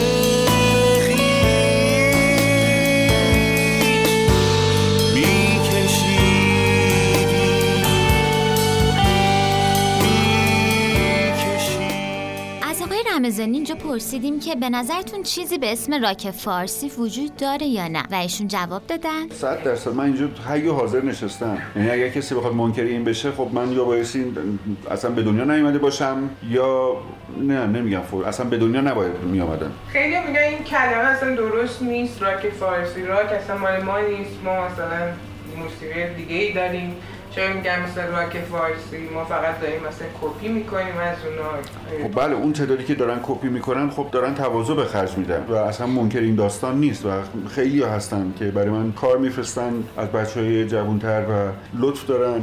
رمضانی. اینجا پرسیدیم که به نظرتون چیزی به اسم راک فارسی وجود داره یا نه، و ایشون جواب دادن 100% من اینجا حی و حاضر نشستم. یعنی اگر کسی بخواد منکر این بشه، خب من یا باعث این اصلا به دنیا نیومده باشم، یا نه نمیگم فور اصلا به دنیا نباید میامدن. خیلی میگن این کلمه اصلا درست نیست، راک فارسی، راک اصلا مال ما نیست، ما مثلا موسیقی دیگه‌ای داریم. چون میگم مثلا راک فارسی ما فقط داریم مثلا کپی میکنیم از اونا. خب بله، اون تعدادی که دارن کپی میکنن خب دارن تواضع به خرج میدن و اصلا منکر این داستان نیست. و خیلی ها هستن که برای من کار میفرستن از بچهای جوانتر و لطف دارن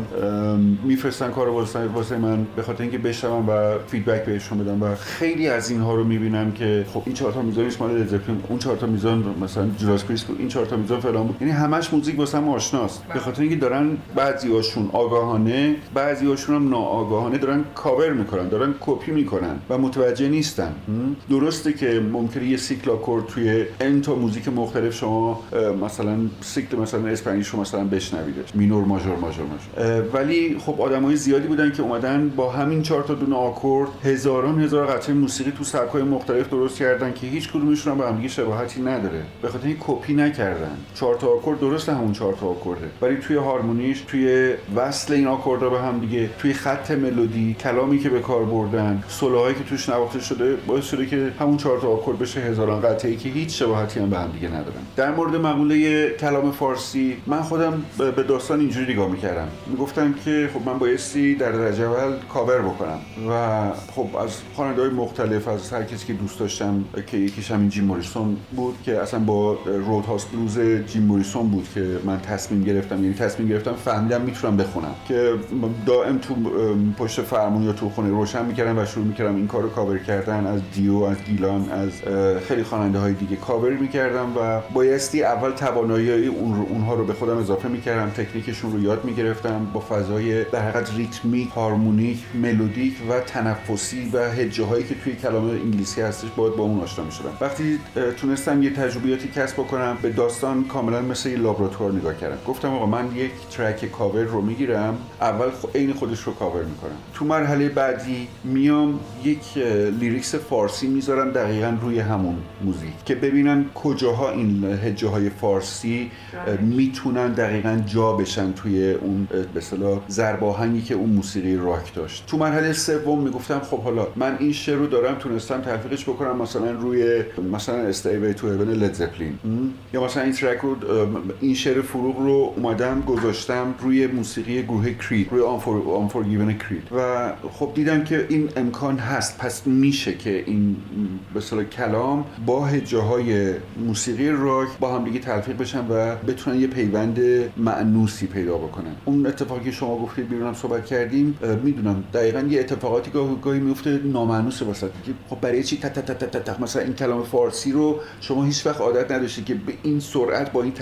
میفرستن کارو واسه من به خاطر اینکه بشنوم و فیدبک بهشون بدم. و خیلی از اینها رو میبینم که خب این 4 تا میزانش مال لد زپلین، اون 4 تا میزان مثلا جولاس کریس، این 4 تا میزان فلان، یعنی همش موزیک واسم آشناست به خاطر اینکه دارن بعضیاش آگاهانه بعضیاشون هم ناآگاهانه دارن کاور میکنن، دارن کپی میکنن و متوجه نیستن. درسته که ممکنه یه سیکل آکورد توی ان تا موزیک مختلف شما مثلا سیکل مثلا اسپانیش رو مثلا بشنویدش مینور ماژور ماژور ماژور، ولی خب آدمای زیادی بودن که اومدن با همین 4 تا دونه آکورد هزاران هزار قطعه موسیقی تو سبک‌های مختلف درست کردن که هیچ کدومشون هم به هم دیگه شباهتی نداره به خاطر اینکه کپی نکردن. 4 تا آکورد درسته همون 4 تا آکورده، ولی توی هارمونیش، توی وصل این آکوردها به هم دیگه، توی خط ملودی، کلامی که به کار بردن، سولوهایی که توش نواخته شده، باعث شده که همون 4 تا آکورد بشه هزاران قطعه‌ای که هیچ شباهتی هم به هم دیگه ندارن. در مورد مقوله کلام فارسی، من خودم به داستان اینجوری نگاه می‌کردم. میگفتم که خب من بایستی در درجه اول کاور بکنم و خب از خواننده‌های مختلف، از هر کسی که دوست داشتم، که یکیش همین جیم موریسون بود که اصلا با رود هاوس بلوز جیم موریسون بود که من تصمیم گرفتم فهمیدم بخونم، که دائم تو پشت فرمون یا تو خونه روشن میکردم و شروع میکردم این کارو کاور کردن از دیو، از گیلان، از خیلی خواننده های دیگه کاور میکردم و بایستی اول توانایی اونها رو به خودم اضافه میکردم، تکنیکشون رو یاد میگرفتم، با فضای در حقیقت ریتمیک، هارمونیک، ملودیک و تنفسی و هجه هایی که توی کلام انگلیسی هستش باید با اون آشنا میشدم. وقتی تونستم یه تجربیاتی کسب بکنم، به داستان کاملا مثل یه لابراتوار نگاه کردم. گفتم آقا من یک ترک کاور رو میگیرم، اول عین خودش رو کاور میکنم، تو مرحله بعدی میام یک لیریکس فارسی میذارم دقیقاً روی همون موزیک که ببینم کجاها این هجه‌های فارسی میتونن دقیقاً جا بشن توی اون به اصطلاح ضرباهنگی که اون موسیقی راک داشت. تو مرحله سوم میگفتم خب حالا من این شعر رو دارم تونستم تلفیقش بکنم مثلا روی مثلا استیوی تو هیون لد زپلین، یا مثلا این ترک رو، این شعر فروغ رو اومدم گذاشتم روی موسیقی گروه کرید، روی Unforgiven کرید، و خب دیدم که این امکان هست. پس میشه که این به اصطلاح کلام با هجه‌های موسیقی راک با هم دیگه تلفیق بشن و بتونن یه پیوند مأنوسی پیدا بکنن. اون اتفاقی که شما گفتید بیرونم صحبت کردیم، میدونم دقیقاً یه اتفاقاتی گاهی میفته نامأنوس واسه که خب برای چی تا تا تا تا تا مثلا این کلام فارسی رو شما هیچ وقت عادت نداشتید که به این سرعت با این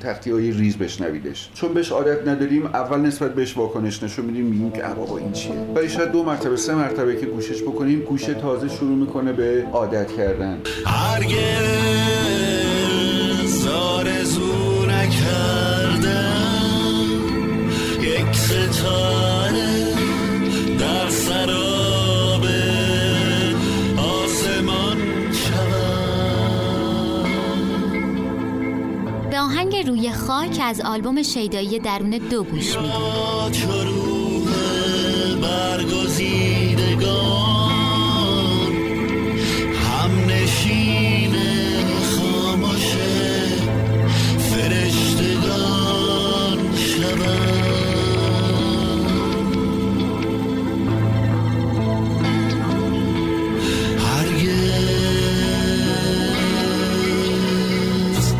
تختیای ریز بشنویدش، چون بهش عادت نداریم. اول اول نسبت بهش واکنش نشون میدیم، میگیم که بابا این چیه، ولی شاید دو مرتبه سه مرتبه که گوشش بکنیم گوشه تازه شروع میکنه به عادت کردن. هرگز آرزو نکردم یک ستاره در سراب آسمان شد. به آهنگ روی خاک از آلبوم شیدایی درون دو گوش میدیم. برگزیدگان همنشین خاموش فرشتگان شبان. هرگز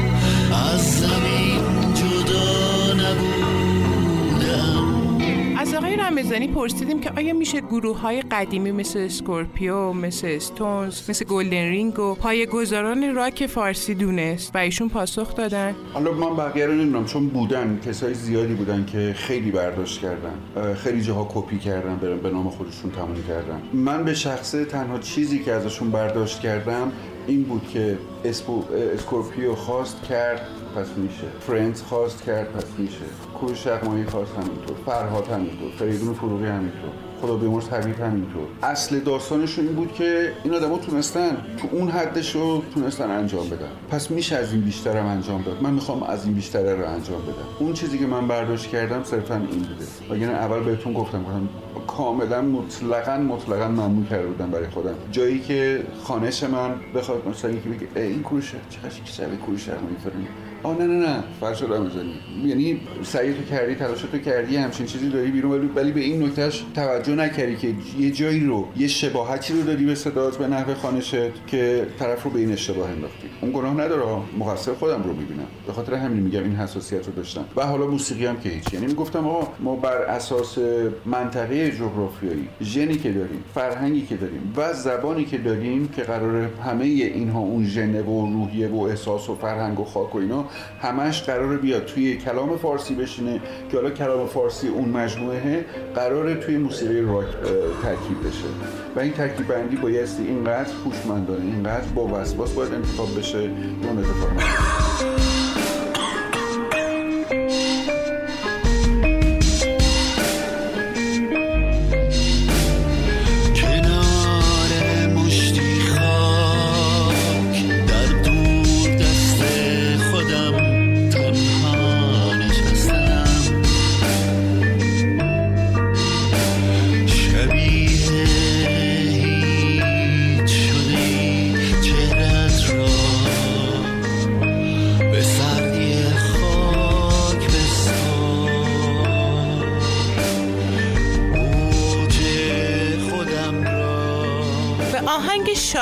از زمین جدا نبودم. از آقای رمضانی پرسیدیم که آیا میشه گروه‌های قدیمی مثل اسکورپیو، مثل استونز، مثل گولدن رینگو پایه‌گذاران راک فارسی دونست و ایشون پاسخ دادن حالا من بقیه رو نمیدونم، چون بودن کسای زیادی بودن که خیلی برداشت کردن، خیلی جاها کپی کردن، برن به نام خودشون تموم کردن. من به شخصه تنها چیزی که ازشون برداشت کردم این بود که اسکورپیو خواست کرد پس میشه، فرندز خواست کرد پس میشه، کوروش اقمایی خواست همینطور، فرهاد همینطور، فریدون فروغی همینطور، خدا بیامرز حبیب همینطور. اصل داستانشون این بود که این آدم ها تونستن تو اون حدش رو تونستن انجام بدن، پس میشه از این بیشتر هم انجام داد، من میخوام از این بیشتر رو انجام بدم. اون چیزی که من برداشت کردم صرفا این بوده. وگرنه اول بهتون گفتم کاملا مطلقاً ممنوع کرده بودم برای خودم جایی که خانش من بخواد مثلا یکی بگه این کوروشه چقدر شبیه کوروشه همینطوری. نه فرشاد رمضانی، یعنی سعی تو کردی، تلاش تو کردی، همچین چیزی داری بیرون، ولی به این نکتهش توجه نکردی که یه جایی رو، یه شباهتی رو داری به صدات، به نحو خانشت که طرف رو به این اشتباه انداختی. اون گناه نداره، مقصر خودم رو میبینم، به خاطر همین میگم این حساسیت رو داشتم. و حالا موسیقی هم که هیچ، یعنی میگفتم آقا ما بر اساس منطقه جغرافیایی، ژنی که داریم، فرهنگی که داریم و زبانی که داریم که قراره همه اینها اون ژن و روحیه و احساس و فرهنگ و خاک و اینا همش قراره بیاد توی کلام فارسی بشینه که حالا کلام فارسی اون مجموعه قراره توی موسیقی راک ترکیب بشه و این ترکیب بندی بایستی اینقدر خوشمندانه، اینقدر با وسواس باید انتخاب بشه. اون اتفاق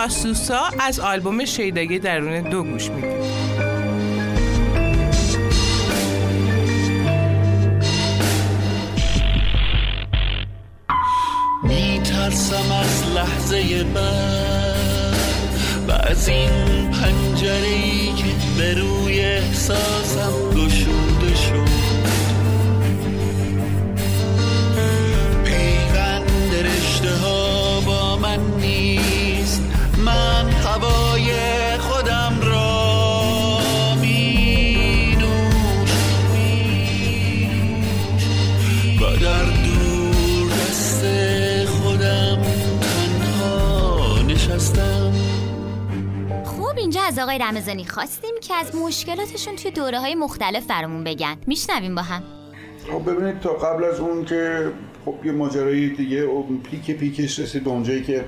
سوسا از آلبوم شیدایی درون دو گوش میدیم. میترسم از لحظه بعد و از این پنجره‌ای که به روی احساسم گشوده شد، پیوند رشته‌ها با من نیست، من هوای خودم را می نوش و در دور دست خودم تنها نشستم. خوب اینجا از آقای رمضانی خواستیم که از مشکلاتشون توی دوره‌های مختلف برامون بگن، میشنویم با هم. خب ببینید تا قبل از اون که خب یه ماجرای دیگه پیکش رسید به اونجایی که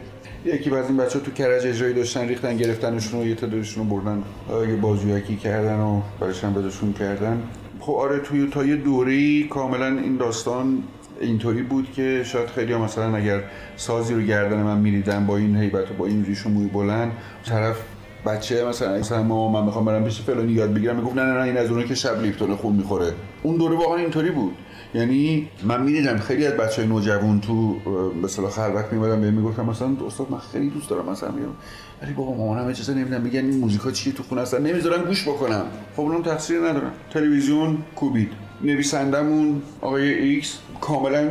یکی باز این بچه‌ها تو کرج اجرایی داشتن، ریختن گرفتنشون و یه تعدادشون رو بردن یه بازویکی کردن و براشون بدشون کردن. خب آره توی تا یه دوره‌ای کاملا این داستان اینطوری بود که شاید خیلی‌ها مثلا اگر سازی رو گردن من می‌ریدن با این هیبت و با این ریش و موی بلند، طرف بچه مثلا من می‌خوام برام بشه فلانی یاد بگیرم، میگفت نه این از اونایی که شب لیپتون خون می‌خوره. اون دوره واقعا اینطوری بود، یعنی من می‌دیدم خیلی از بچه‌های نوجوان تو به اصطلاح خلوت می‌اومدن بهم میگفتن مثلا استاد من خیلی دوست دارم مثلا میام، ولی بابا مامانم اجازه نمیدن، میگن این موزیکا چیه تو خونه اصلا نمیذارن گوش بکنم. خب اونم تقصیر ندارم، تلویزیون کوبید، نویسندمون آقای ایکس کاملا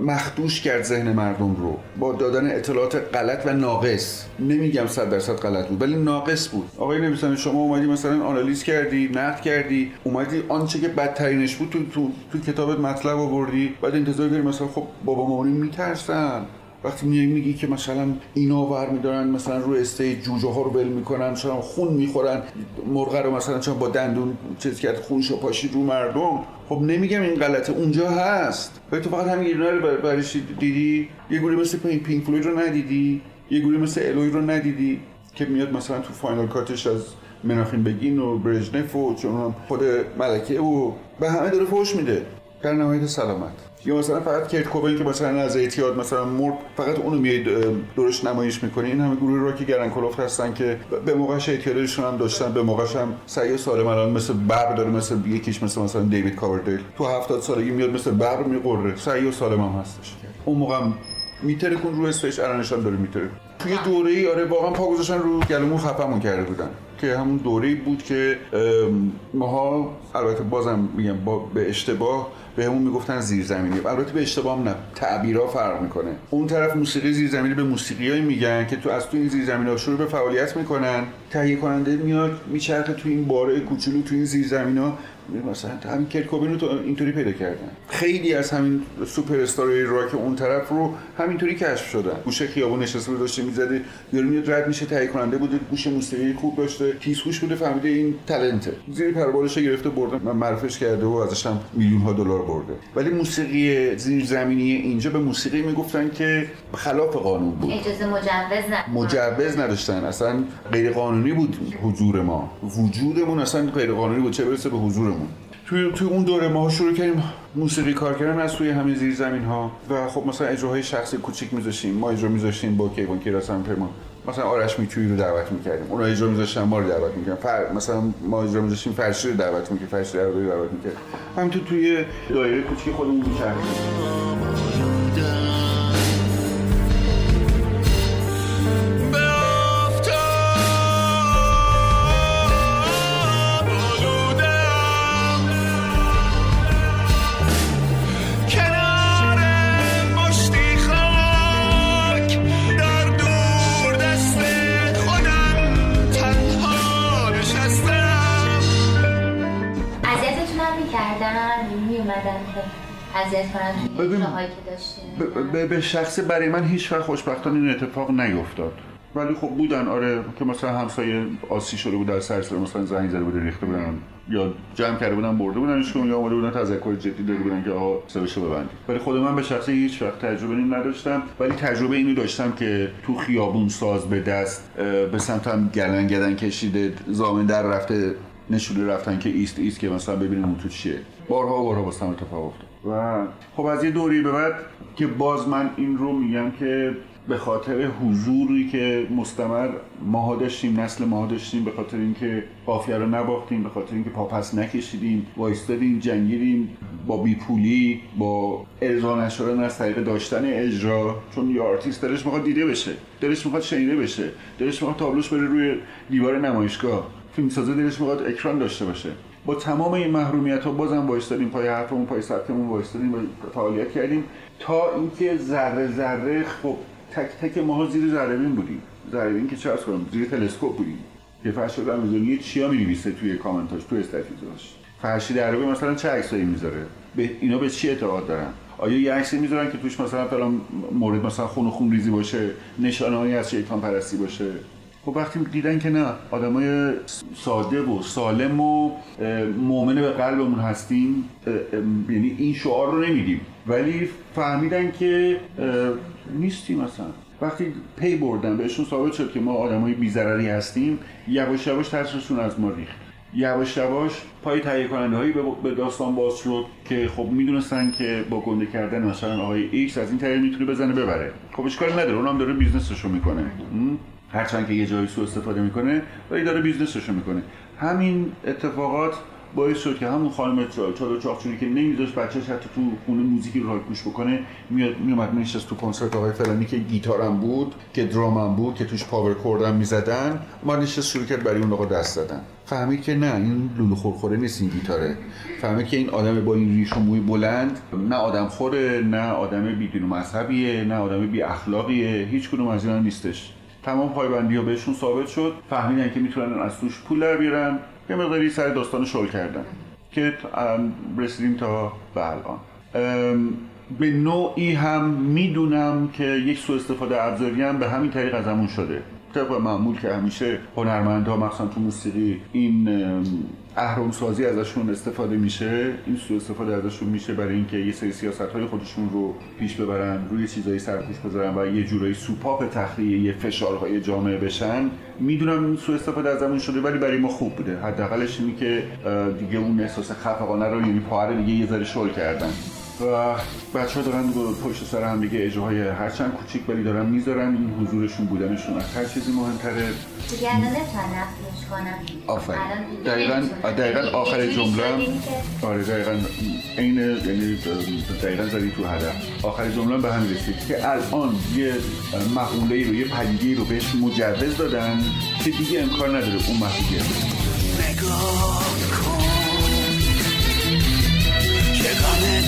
مخدوش کرد ذهن مردم رو با دادن اطلاعات غلط و ناقص. نمیگم 100% غلط بود ولی ناقص بود. آقای نویسنده شما اومدی مثلا آنالیز کردی، نقد کردی، اومدی آنچه که بدترینش بود تو کتابت مطلب آوردی، بعد انتظار داری مثلا خب بابا مامانی میترسن وقتی میگی که مثلا اینا برمیدارن مثلا روی استیج جوجه ها رو بل میکنن، چرا خون میخورن، مرغ رو مثلا چرا با دندون چیز کرد خونشو پاشید رو مردم. خب نمیگم این غلطه، اونجا هست، ولی تو فقط همین اینا رو برش دیدی. یه گروه مثل پینک فلوید رو ندیدی، یه گروه مثل الوی رو ندیدی که میاد مثلا تو فاینال کاتش از مناخین بگین و برژنف و چون خود ملکه و به همه داره فحش میده. در نهایت سلامت. یا مثلا فقط کرید کوبل که مثلا از اعتیاد مثلا مرد، فقط اونو میایید درش نمایش میکنه. این همه گروه راکی گران کلفت هستن که به موقعش اعتیادشون هم داشتن، به موقعش هم سعی سالم الان مثل ببر داره، مثل یکیش مثلا دیوید کاوردیل تو 70 سالگی میاد مثل ببر میقره، سعی سالم هم هستش. اون موقع میترکون رو استیج الانشام داره میتره. توی دوره‌ای آره واقعا پا گذاشتن رو گلمون، خفه‌مون کرده بودن که همون دوره‌ای بود که ماها البته بازم میگم با به اشتباه بهمون میگفتن زیرزمینی. البته به اشتباه هم نه، تعبیرها فرق میکنه. اون طرف موسیقی زیرزمینی به موسیقیایی میگن که تو از تو این زیرزمینا شروع به فعالیت میکنن. تهیه کننده میاد میچرخه تو این باره کوچولو تو این زیرزمینا، مثلا همین کرکوبینو تو اینطوری پیدا کردن. خیلی از همین سوپر استارای راک اون طرف رو همینطوری کشف شدن. گوشه خیابون نشسته بود داشته میزده، یارو میاد رد میشه، تهیه کننده بوده، گوش موسیقی خوب داشته، تیزهوش بوده، فهمیده این تالنته، زیر پروبالش گرفته برده معرفش کرده و ازش هم میلیون ها دلار برده. ولی موسیقی زیرزمینی اینجا به موسیقی میگفتن که خلاف قانون بود، اجازه مجوز نداشتن، اصلا غیر قانونی بود حضور ما، وجودمون اصلا غیر قانونی بود، چه برسه به حضورمون. توی اون دوره ما شروع کردیم موسیقی کار کردن از توی همین زیرزمین‌ها و خب مثلا اجراهای شخصی کوچیک می‌ذاشتیم. ما اجرا می‌ذاشتیم با کیوان کیارا سم پیمان، مثلا آرش میتویی رو دعوت می‌کردیم، اونها اجرا می‌ذاشتن ما رو دعوت می‌کردن، مثلا ما اجرا می‌ذاشتیم فرشاد رو دعوت می‌کردیم، فرشاد رو دعوت می‌کردیم، همین تو توی دایره کوچیکی خودمون می‌کردیم. به شخص برای من هیچ وقت خوشبختانه این اتفاق نیفتاد، ولی خب بودن آره که مثلا همسایه آسی شده بود در سرسره، مثلا زنگ زده بود ریخته بودن یا جمع کرده بودن برده بودنشون یا اومده بودن تذکر جدی داده بودن که آقا سرشو ببندید. ولی خود من به شخصه هیچ وقت تجربه این نداشتم، ولی تجربه اینو داشتم که تو خیابون ساز به دست به سمتم گلن گلن کشیده، زامن در رفته، نشولی رفتن که ایست ایست که مثلا ببینیم اون تو چیه. بارها واسم اتفاق افتاد و خب از یه دوری به بعد که باز من این رو میگم که به خاطر حضوری که مستمر ماها داشتیم، نسل ماها داشتیم، به خاطر اینکه قافیه رو نباختیم، به خاطر اینکه پاپس نکشیدیم، وایستادیم، جنگیدیم با بیپولی، با اجرا نشدن از طریق داشتن اجرا. چون یه آرتیست دلش میخواد دیده بشه، دلش میخواد شنیده بشه، دلش میخواد تابلوش بره روی دیوار نمایشگاه، فیلمساز دلش میخواد اکران داشته باشه. با تمام این محرومیت‌ها بازم وایستادیم پای حرفمون، پای سبکمون وایستادیم و فعالیت کردیم تا اینکه ذره ذره خب تک تک ماها زیر ذره‌بین بودیم. ذره‌بین که چه از کنم، زیر تلسکوپ بودیم که فرشاد رمضانی چیا می‌نویسه توی کامنتاش، توی استاتیزاش، فرشی دربه مثلا چه عکسایی می‌ذاره، به اینا به چی اعتقاد دارن، آیا یه عکسی می‌ذارن که توش مثلا فلان مورد مثلا خون ریزی باشه، نشانه‌ای از شیطان پرستی باشه. خب وقتی دیدن که نه، آدمای ساده و سالم و مؤمن به قلبمون هستیم، یعنی این شعار رو نمیدیم، ولی فهمیدن که نیستیم اصلا. وقتی پی بردن بهشون ثابت شد که ما آدمای بی‌ضرری هستیم، یواش یواش ترسشون از ما ریخت، یواش یواش پای تهیه کننده‌هایی به داستان باز شد که خب میدونستن که با گنده کردن مثلا آقای ایکس از این طریق میتونه بزنه ببره. خب اشکالی نداره، اونم داره بیزنسشو میکنه، هرچند که یه جایی سوء استفاده میکنه ولی داره بیزنسشو میکنه. همین اتفاقات باعث شد که همون خانم چادر چاقچونی که نمیذاشت بچه‌ش حتی تو خونه موزیکی راک گوش بکنه، میومد مینشست تو کنسرت آقای فلانی که گیتارم بود، که درامم بود، که توش پاور کوردم میزدن، ما نشست شروع کرد برای اون آقا دست زدن. فهمید که نه، این لولو خورخوره نیست این گیتاره. فهمید که این آدم با این ریش و موی بلند نه آدم خوره، نه آدم بی دین و مذهبیه، نه آدم بی اخلاقیه، هیچ کدوم از اینا نیستش. تمام پایبندی‌ها بهشون ثابت شد. فهمیدن که میتونن از توش پول در بیارن. یه مقداری سر داستان شل کردن که رسیدیم تا به الان. به نوعی هم میدونم که یک سوء استفاده ابزاری هم به همین طریق از همون شده. طبق معمول که همیشه هنرمندها مثلا تو موسیقی این اهرم‌سازی ازشون استفاده میشه، این سوء استفاده ازشون میشه برای اینکه یه سری سیاست‌های خودشون رو پیش ببرن، روی چیزایی سرپوش بذارن و یه جورایی سوپاپ تخلیه فشارهای جامعه بشن. میدونم این سوء استفاده ازمون شده، ولی برای ما خوب بوده. حداقلش اینه که دیگه اون احساس خفقانه رو، یعنی پاره دیگه یه ذره شل کردن. و بچه‌ها دارن پشت سر هم دیگه اجراهای هرچند کوچیک ولی دارن میذارن. این حضورشون بودنشون از هر چیزی مهم‌تره. دیگه الان نمی‌تونم نفیش کنم. آفرین. دقیقاً آخر جمله‌ام. آره دقیقاً عین، یعنی دقیقاً زدی تو هدف. آخر جمله‌ام به همین رسید که الان یه مقوله‌ای رو، یه پدیده‌ای رو بهش مجوز دادن که دیگه امکان نداره اون محدوده.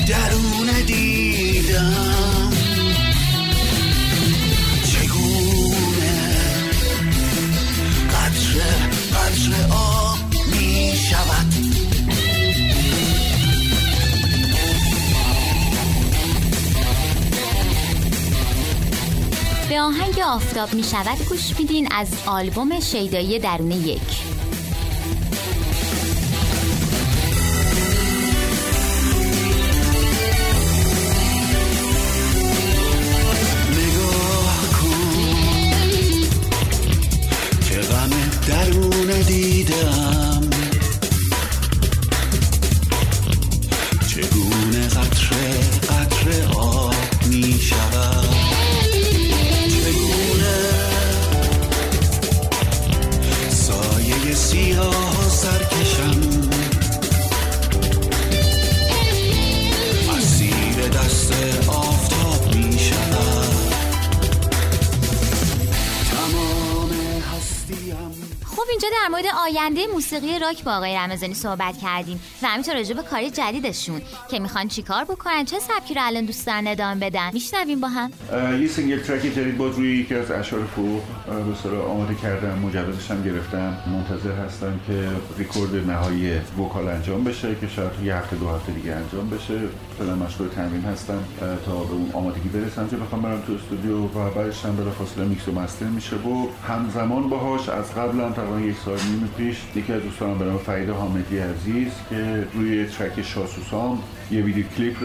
درون دیدم چگونه قطر آب می شود. به آهنگ آفتاب می شود گوش میدین از آلبوم شیدایی درون یک. دیدم چگونه قطره آب می شود، چگونه سایه سیاه سرکشم اسیر دست آفتاب می شود. تمام هستیم. خب اینجا در مورد آینده موسیقی راک با آقای رمضانی صحبت کردیم و همینطور راجع به کار جدیدشون که میخوان چیکار بکنن، چه سبکی رو الان دوست دارن ادامه بدن. میشنویم با هم. یه سینگل ترک جدید بود روی یکی از اشعار فروغ به صورت آماده کردم، مجوزش هم گرفتم، منتظر هستم که ریکورد نهایی وکال انجام بشه که شاید یه هفته دو هفته دیگه انجام بشه. فعلا مشغول تمرین هستم تا به اون آمادگی برسم که بخوام برم تو استودیو و بعدش هم بلافاصله میکس و مستر میشه و همزمان باهاش از قبلم تقریبا یک سال نیم پیش یکی از دوستانم به نام فرید حامدی عزیز که روی ترک شاسوسام یه ویدیو کلیپ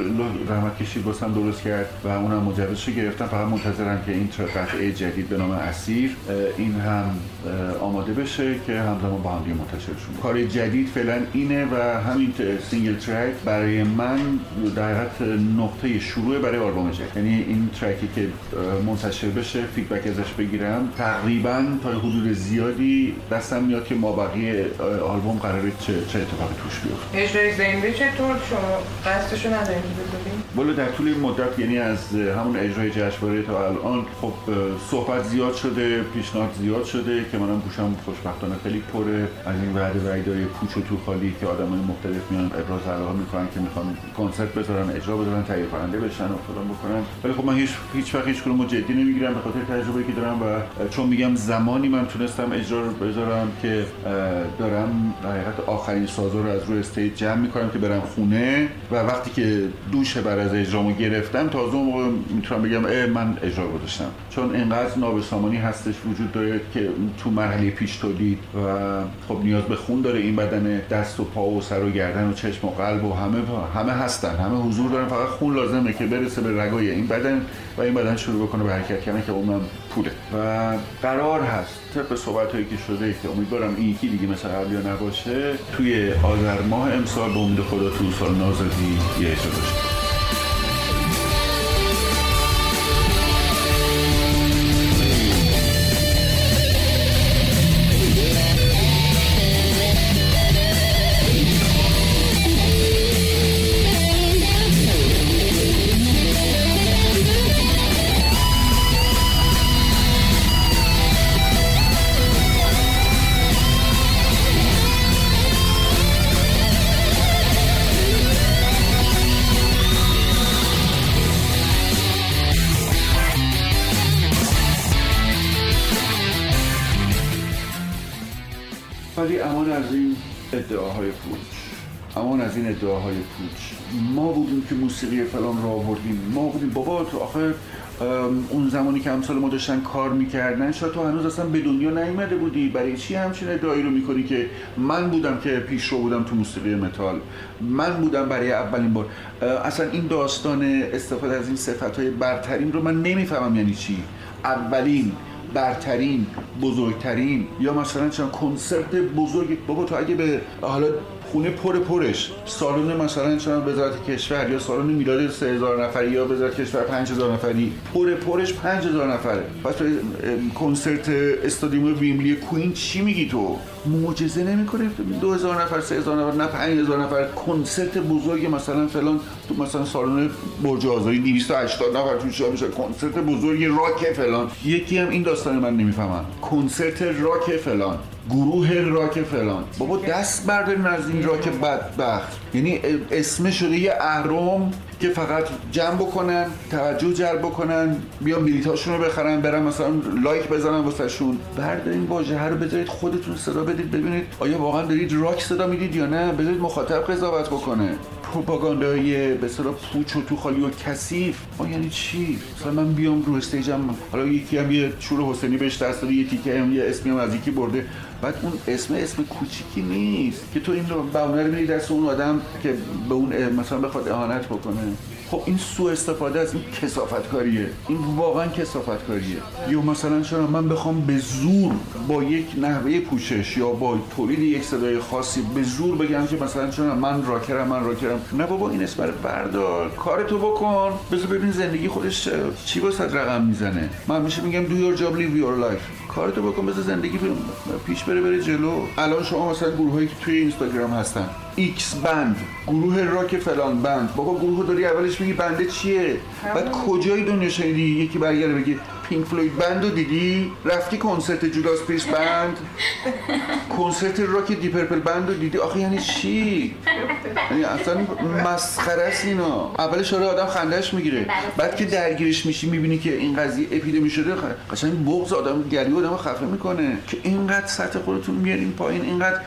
زحمت کشید واسم درست کرد و اونم مجوزش رو گرفتم. فقط منتظرم که این قطعه جدید به نام اسیر این هم آماده بشه که همزمان با هم دیگه منتشر شه. کار جدید فعلا اینه و همین سینگل ترک برای من در حقیقت نقطه شروع برای آلبوم جدید. یعنی این ترکی که منتشر بشه، فیدبک ازش بگیرم، تقریبا تا حدود زیادی دستم میاد که مابقی آلبوم قراره چه اتفاقی توش بیفته. اجرای زنده چطور شما راستش نداریم که بزنیم؟ در طول این مدت، یعنی از همون اجرای جشنواره تا الان، خب صحبت زیاد شده، پیشنهاد زیاد شده که منم گوشم خوشبختانه خیلی پره از این وعده‌های پوچ و تو خالی که آدمای مختلف میان ابراز علاقه میکنن که میخوان کنسرت بذارن، اجرا بدن، تهیه کننده بشن و فلان بکنن. ولی خب من هیچ وقت هیچکدومو جدی نمیگیرم به خاطر تجربه‌ای که دارم و چون میگم زمانی من تونستم اجرا رو بذارم که دارم در حقیقت آخرین سازا رو از روی استیج جمع میکنم که برام خونه و وقتی که دوش بر از اجرامو گرفتم تازه اون موقع میتونم بگم من اجرا گذاشتم، چون اینقدر نابسامانی هستش وجود داره که تو مرحله پیش تولید و خب نیاز به خون داره این بدن، دست و پا و سر و گردن و چشم و قلب و همه هستن، همه حضور دارن، فقط خون لازمه که برسه به رگای این بدن و این بدن شروع بکنه به حرکت کردن که اونم پوله. و قرار هست طبق صحبتایی که شده که امیدوارم این یکی دیگه مثل قبل یا نباشه، توی آذر ماه امسال به امید خدا تو سال نازدی یه اجرا بشه. ولی امان از این ادعاهای پوچ، امان از این ادعاهای پوچ. ما بودیم که موسیقی فلان را آوردیم، ما بودیم. بابا تو آخر اون زمانی که امثال ما داشتن کار میکردن شاید تو هنوز اصلا به دنیا نیومده بودی، برای چی همچین ادعایی رو میکنی که من بودم که پیشرو بودم تو موسیقی متال، من بودم برای اولین بار. اصلا این داستان استفاده از این صفت‌های برترین رو من نمیفهمم یعنی چی. اولین، برترین، بزرگترین، یا مثلا چند کنسرت بزرگ. بابا تو اگه به حالا خونه پرش سالن مثلا چند وزارت کشور یا سالن میلاد 3000 نفری یا وزارت کشور 5000 نفری پرش 5000 نفره، پس تو کنسرت استادیوم ویمبلی کوین چی میگی؟ تو معجزه نمیکنه 2000 نفر 3000 نفر نه 5000 نفر کنسرت بزرگ مثلا فلان تو مثلا سالن برج آذری 280 نفر تو شما میشه کنسرت بزرگ راک فلان. یکی هم این داستان من نمیفهمم، کنسرت راک فلان، گروه راک فلان. بابا دست برداریم از این راک بدبخت، یعنی اسم شده یه اهرم که فقط جمع بکنن، توجه جلب بکنن، بیان بلیطاشون رو بخرن، برن مثلا لایک بزنن واسهشون. بردارین واژه رو بذارید خودتون صدا بدید ببینید آیا واقعا دارید راک صدا میدید یا نه، بذارید مخاطب قضاوت بکنه. پروپاگاندای به اصطلاح پوچ و تو خالی و کثیف یعنی چی؟ مثلا من بیام رو استیجم، حالا یکی هم یه چور حسینی بهش دست داده، یکی که هم یه اسمی هم از یکی برده، بعد اون اسم کوچیکی نیست که تو این رو بهونه رو میدی دست اون آدم که به اون مثلا بخواد اهانت بکنه. خب این سوء استفاده از این کثافتکاریه، این واقعا کثافتکاریه. یا مثلا چرا من بخوام به زور با یک نحوه پوشش یا با تولید یک صدای خاصی به زور بگم که مثلا چرا من راکرم. نه بابا، این اسم رو بردار، کارتو بکن، بذار ببین زندگی خودش چی واسه رقم میزنه. من همیشه میگم do your job live your life، کارتو بکن بذار زندگی پیش بره جلو. الان شما مثلا گروهایی که توی اینستاگرام هستن، ایکس بند، گروه راک فلان بند، بابا گروهو داری اولش میگی بنده چیه؟ بعد کجای دنیا شنیدی یکی برگرده بگی پینک فلوید بند رو دیدی؟ رفتی کنسرت جوداس پریست بند؟ کنسرت راک دیپ پرپل بند رو دیدی؟ آخه یعنی چی؟ یعنی اصلا مسخره است اینا. اولش آره آدم خنده‌اش میگیره، بعد که درگیرش میشی میبینی که این قضیه اپیدمی شده، قشنگ بغض آدم گریه آدمو خفه میکنه که اینقدر سطح خودتون میارین پایین، اینقدر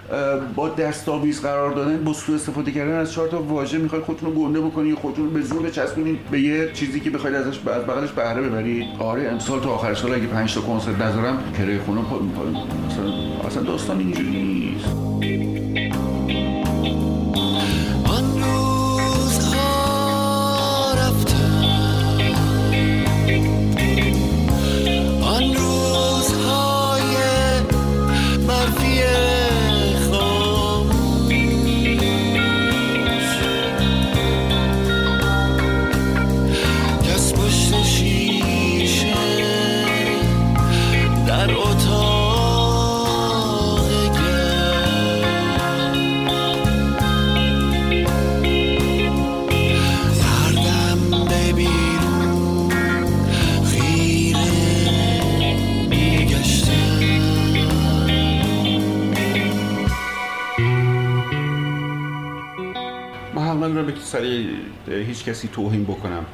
با دستاویز قرار دادن، با سوء استفاده کردن از 4 تا واژه میخواید خودتون رو گنده بکنید، خودتون رو به زور بچسبونید به یه چیزی که بخواید ازش بغلش بهره ببرید. آره سال تا آخر سال اگه 5 تا کنسرت نذارم کرایه خونه پایین. اصلا داستان اینجوری نیست. آن روزها رفتم، آن روزهای منفی خاموش، کس پشت شیشه در اتاق من به سری هیچ کسی توهین بکنم،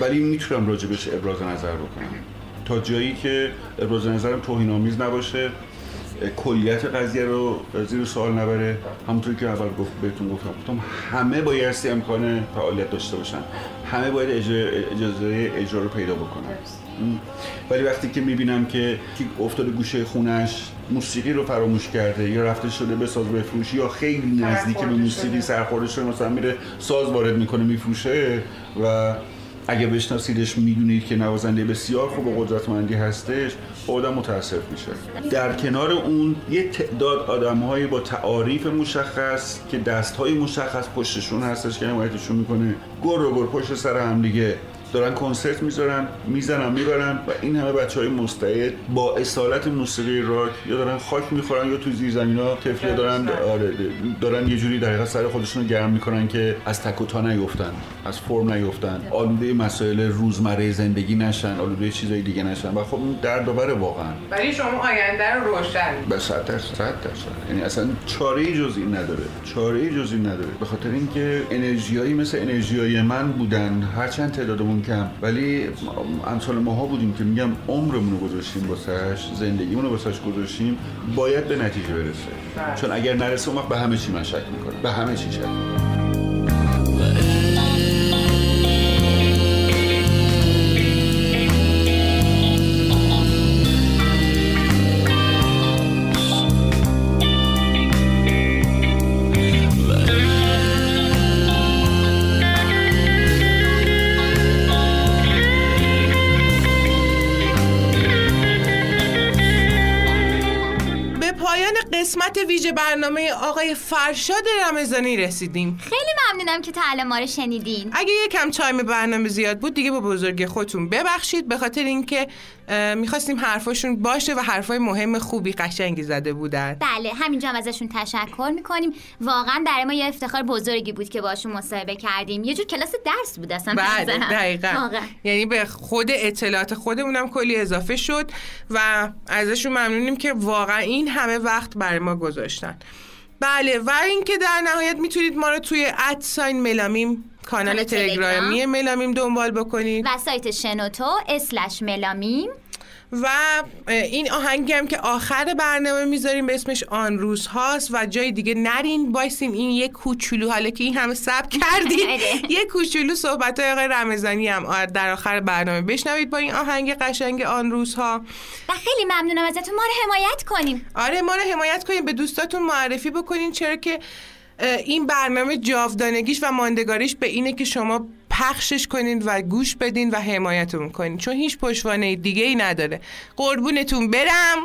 ولی میتونم راجبش ابراز نظر بکنم تا جایی که ابراز نظرم توهین آمیز نباشه، کلیت قضیه رو زیر سوال نبره. همونطوری که اول بهتون گفتم همه بایستی امکان فعالیت داشته باشن، همه باید اجازه اجرا رو پیدا بکنن. ولی وقتی که میبینم که افتاده گوشه خونش موسیقی رو فراموش کرده یا رفته شده به ساز بفروشی یا خیلی نزدیک به موسیقی سرخورده شده، مثلا میره ساز وارد میکنه میفروشه و اگه بشناسیدش میدونید که نوازنده بسیار خوب و قدرتمندی هستش، آدم متاسف میشه. در کنار اون یه تعداد آدم‌های با تعاریف مشخص که دست‌های مشخص پشتشون هستش که حمایتشون میکنه، گر و گر پشت سر هم دیگه دارن کنسرت میذارن، میزنن، میبرن و این همه بچهای مستعد با اصالت موسیقی راک یا دارن خاک میخورن یا تو زیر زمینا تفریح دارن یه جوری در حقیقت سر خودشونو گرم میکنن که از تک و تا نیفتن، از فرم نیفتن، آلوده مسائل روزمره زندگی نشن، آلوده چیزای دیگه نشن و خب این دردآور واقعا. ولی شما آینده رو روشن به 100%، یعنی اصلا چاره‌ای جز این نداره، چاره‌ای جز این نداره. به خاطر اینکه انرژیایی مثل انرژیای من بودن، هرچند تعدادمون کم کم، ولی امثال ماها بودیم که میگم عمرمون رو گذاشتیم واسش، زندگیمون رو واسش گذاشتیم، باید به نتیجه برسه، چون اگر نرسه اون وقت به همه چی من شک میکنم، به همه چی شک میکنم. قسمت ویژه برنامه آقای فرشاد رمضانی رسیدیم. خیلی ممنونم که تعلیم ما رو شنیدین. اگه یکم تایم برنامه زیاد بود دیگه با بزرگی خودتون ببخشید، به خاطر اینکه میخواستیم حرفاشون باشه و حرفای مهم خوبی قشنگی زده بودن. بله، همینجا هم ازشون تشکر میکنیم. واقعا برای ما یه افتخار بزرگی بود که باشون مصاحبه کردیم. یه جور کلاس درس بود اصلا. بله دقیقاً. یعنی به خود اطلاعات خودمونم کلی اضافه شد و ازشون ممنونیم که واقعا این همه وقت برای ما گذاشتن. بله، و اینکه در نهایت میتونید ما رو توی @ ملامیم، کانال تلگرامی ملامیم دنبال بکنید و سایت شنوتو /ملامیم و این آهنگی هم که آخر برنامه میذاریم به اسمش آن روز هاست و جای دیگه نرین، بایستیم این یک کوچولو، حالا که این همه صبر کردیم یک کوچولو صحبت‌های آقای رمضانی هم در آخر برنامه بشنوید با این آهنگ قشنگ آن روز ها. و خیلی ممنونم ازتون، ما رو حمایت کنیم. آره، ما رو حمایت کنیم، به دوستاتون معرفی بکنین، چرا که این برنامه جاودانگیش و ماندگاریش به اینه که شما پخشش کنین و گوش بدین و حمایتمون کنین، چون هیچ پشتوانه دیگه ای نداره. قربونتون برم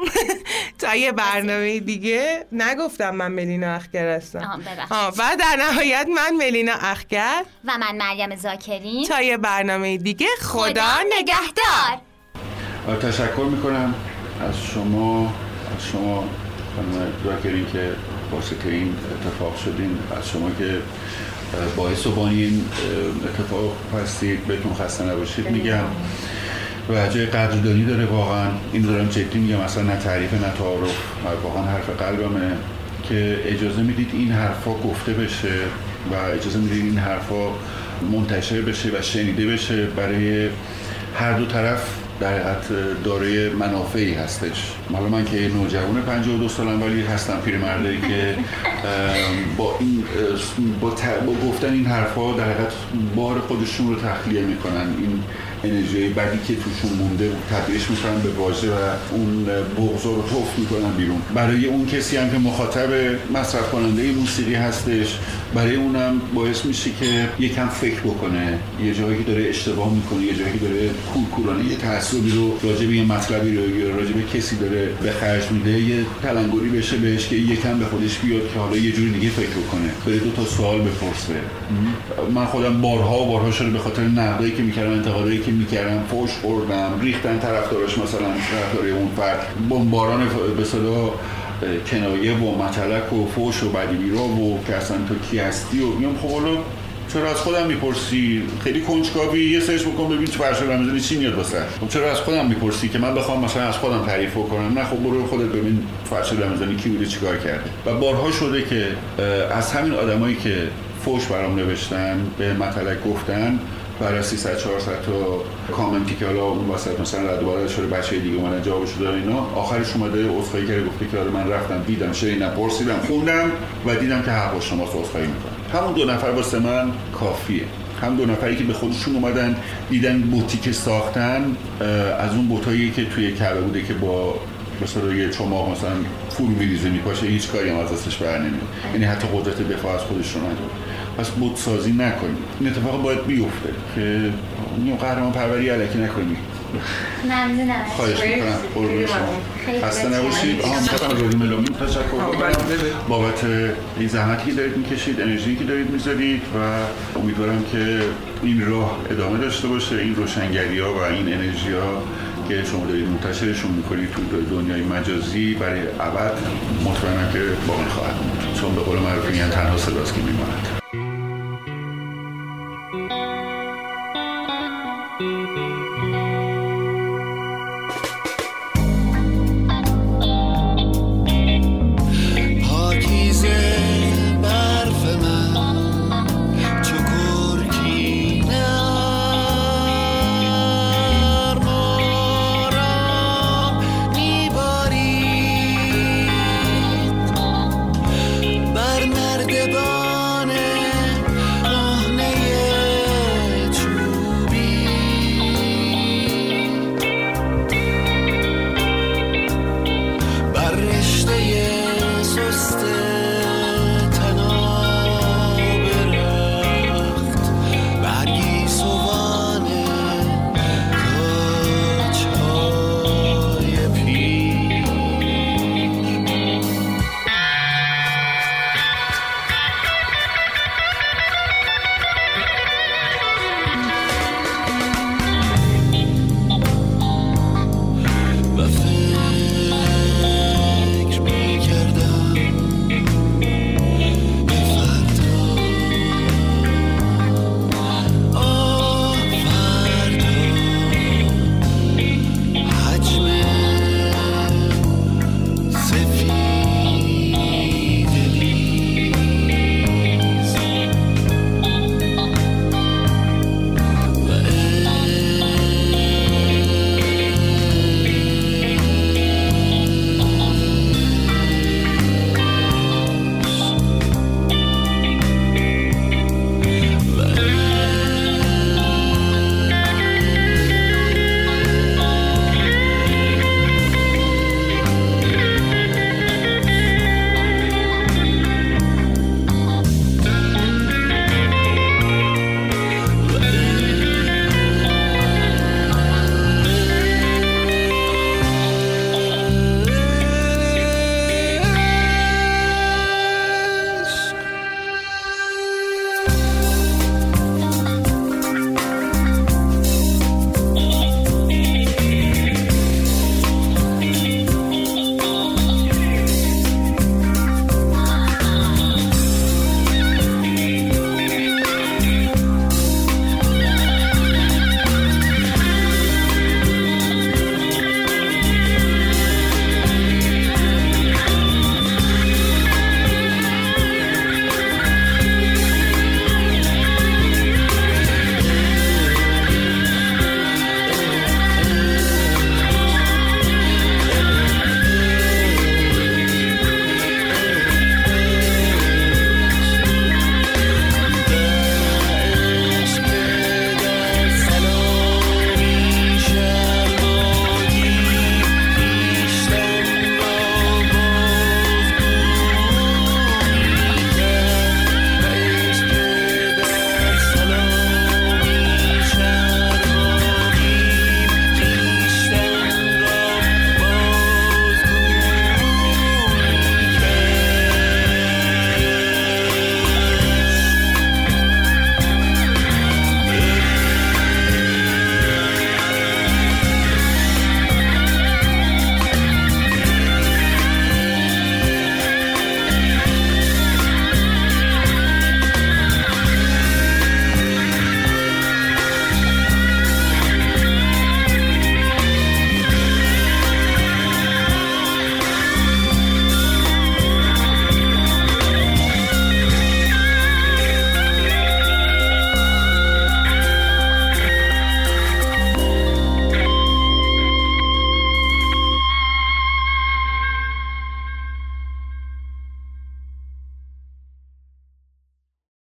تا یه برنامه دیگه. نگفتم من ملینا اخگر هستم. و در نهایت من ملینا اخگر و من مریم زاکرین، تا یه برنامه دیگه، خدا نگهدار. تشکر میکنم از شما زاکرین که واسه این اتفاق شدین، از شما که باعث و بانی این اتفاق هستید. بهتون خسته نباشید میگم و جای قدردانی داره واقعا. این دارم جدی میگم، اصلا نه تعریف نه تعارف، واقعا حرف قلبمه که اجازه میدید این حرفا گفته بشه و اجازه میدید این حرفا منتشر بشه و شنیده بشه. برای هر دو طرف در حقیقت داره منافعی هستش. حالا من که نوجوان 52 سالم ولی هستم پیرمردی که با گفتن این حرفا در حقیقت بار خودشون رو تخلیه میکنن، این انرژی بدی که توشون مونده تبدیلش میکنن به واژه و اون بغض رو تف میکنن بیرون. برای اون کسی هم که مخاطب مصرف کننده موسیقی هستش، برای اونم باعث میشه که یکم فکر بکنه، یه جایی که داره اشتباه میکنه، یه جایی داره کورکورانه یه تعصبی رو راجع به یه مطلبی رو یا راجع به کسی داره به خرج میده، یه تلنگری بشه بهش که یکم به خودش بیاد که حالا یه جوری دیگه فکر کنه، بره دو تا سوال بپرسه. من خودم بارها شده به خاطر نقدایی که میکردم، انتقادایی که میکردم، فوش خوردم، ریختن طرفدارش، مثلا طرفدار اون فرد بمباران به صدا کنایه و مطلق و فوش و بدیبیرا و که اصلا تو کی هستی و میام. خب حالا چرا از خودم میپرسی؟ خیلی کنجکاوی یه سرچ بکن ببین تو فرشاد رمضانی چی میاد واسه. خب چرا از خودم میپرسی که من بخوام مثلا از خودم تعریف کنم؟ نه، خب برو خودت ببین فرشاد رمضانی کی بوده، چیکار کرده. و بارها شده که از همین آدمایی که فوش برام نوشتن، به مطلق گفتن، برای 300-400 تا کامنتی که حالا اون واسط مثلا ردوباره شده، بچه‌های دیگه اومدن جوابشو دادن اینا، آخرش اومده عذرخواهی کرده، گفته که من رفتم دیدم شینا پرسیدم خوندم و دیدم که حق با شماست، عذرخواهی می‌کنم. همون دو نفر واسه من کافیه. هم دو نفری که به خودشون اومدن دیدن بوتیک ساختن، از اون بوتایی که توی کعبه بوده که با مثلا یه چماق مثلا فول می‌ریزه می‌پاشه، هیچ کاری هم از دستش برنمیاد، یعنی حتی قدرت دفاع از خودشون نداره. پس بت سازی نکنید. این اتفاق باید بیفته که اون قهرمان پروری الکی نکنید. ممنونم. خواهش می‌کنم. قربون شما. خسته نباشید. همچنان رادیو ملامیم تشکر بابت این زحمتی که دارید می‌کشید، انرژی که دارید می‌ذارید و امیدوارم که این راه ادامه داشته باشه، این روشنگری‌ها و این انرژی‌ها که شما دارید منتشرشون می‌کنید تو دنیای مجازی برای ابد، مطمئنم که باقی خواهد موند. چون به قول معروف میگن تنها صداست که می‌ماند.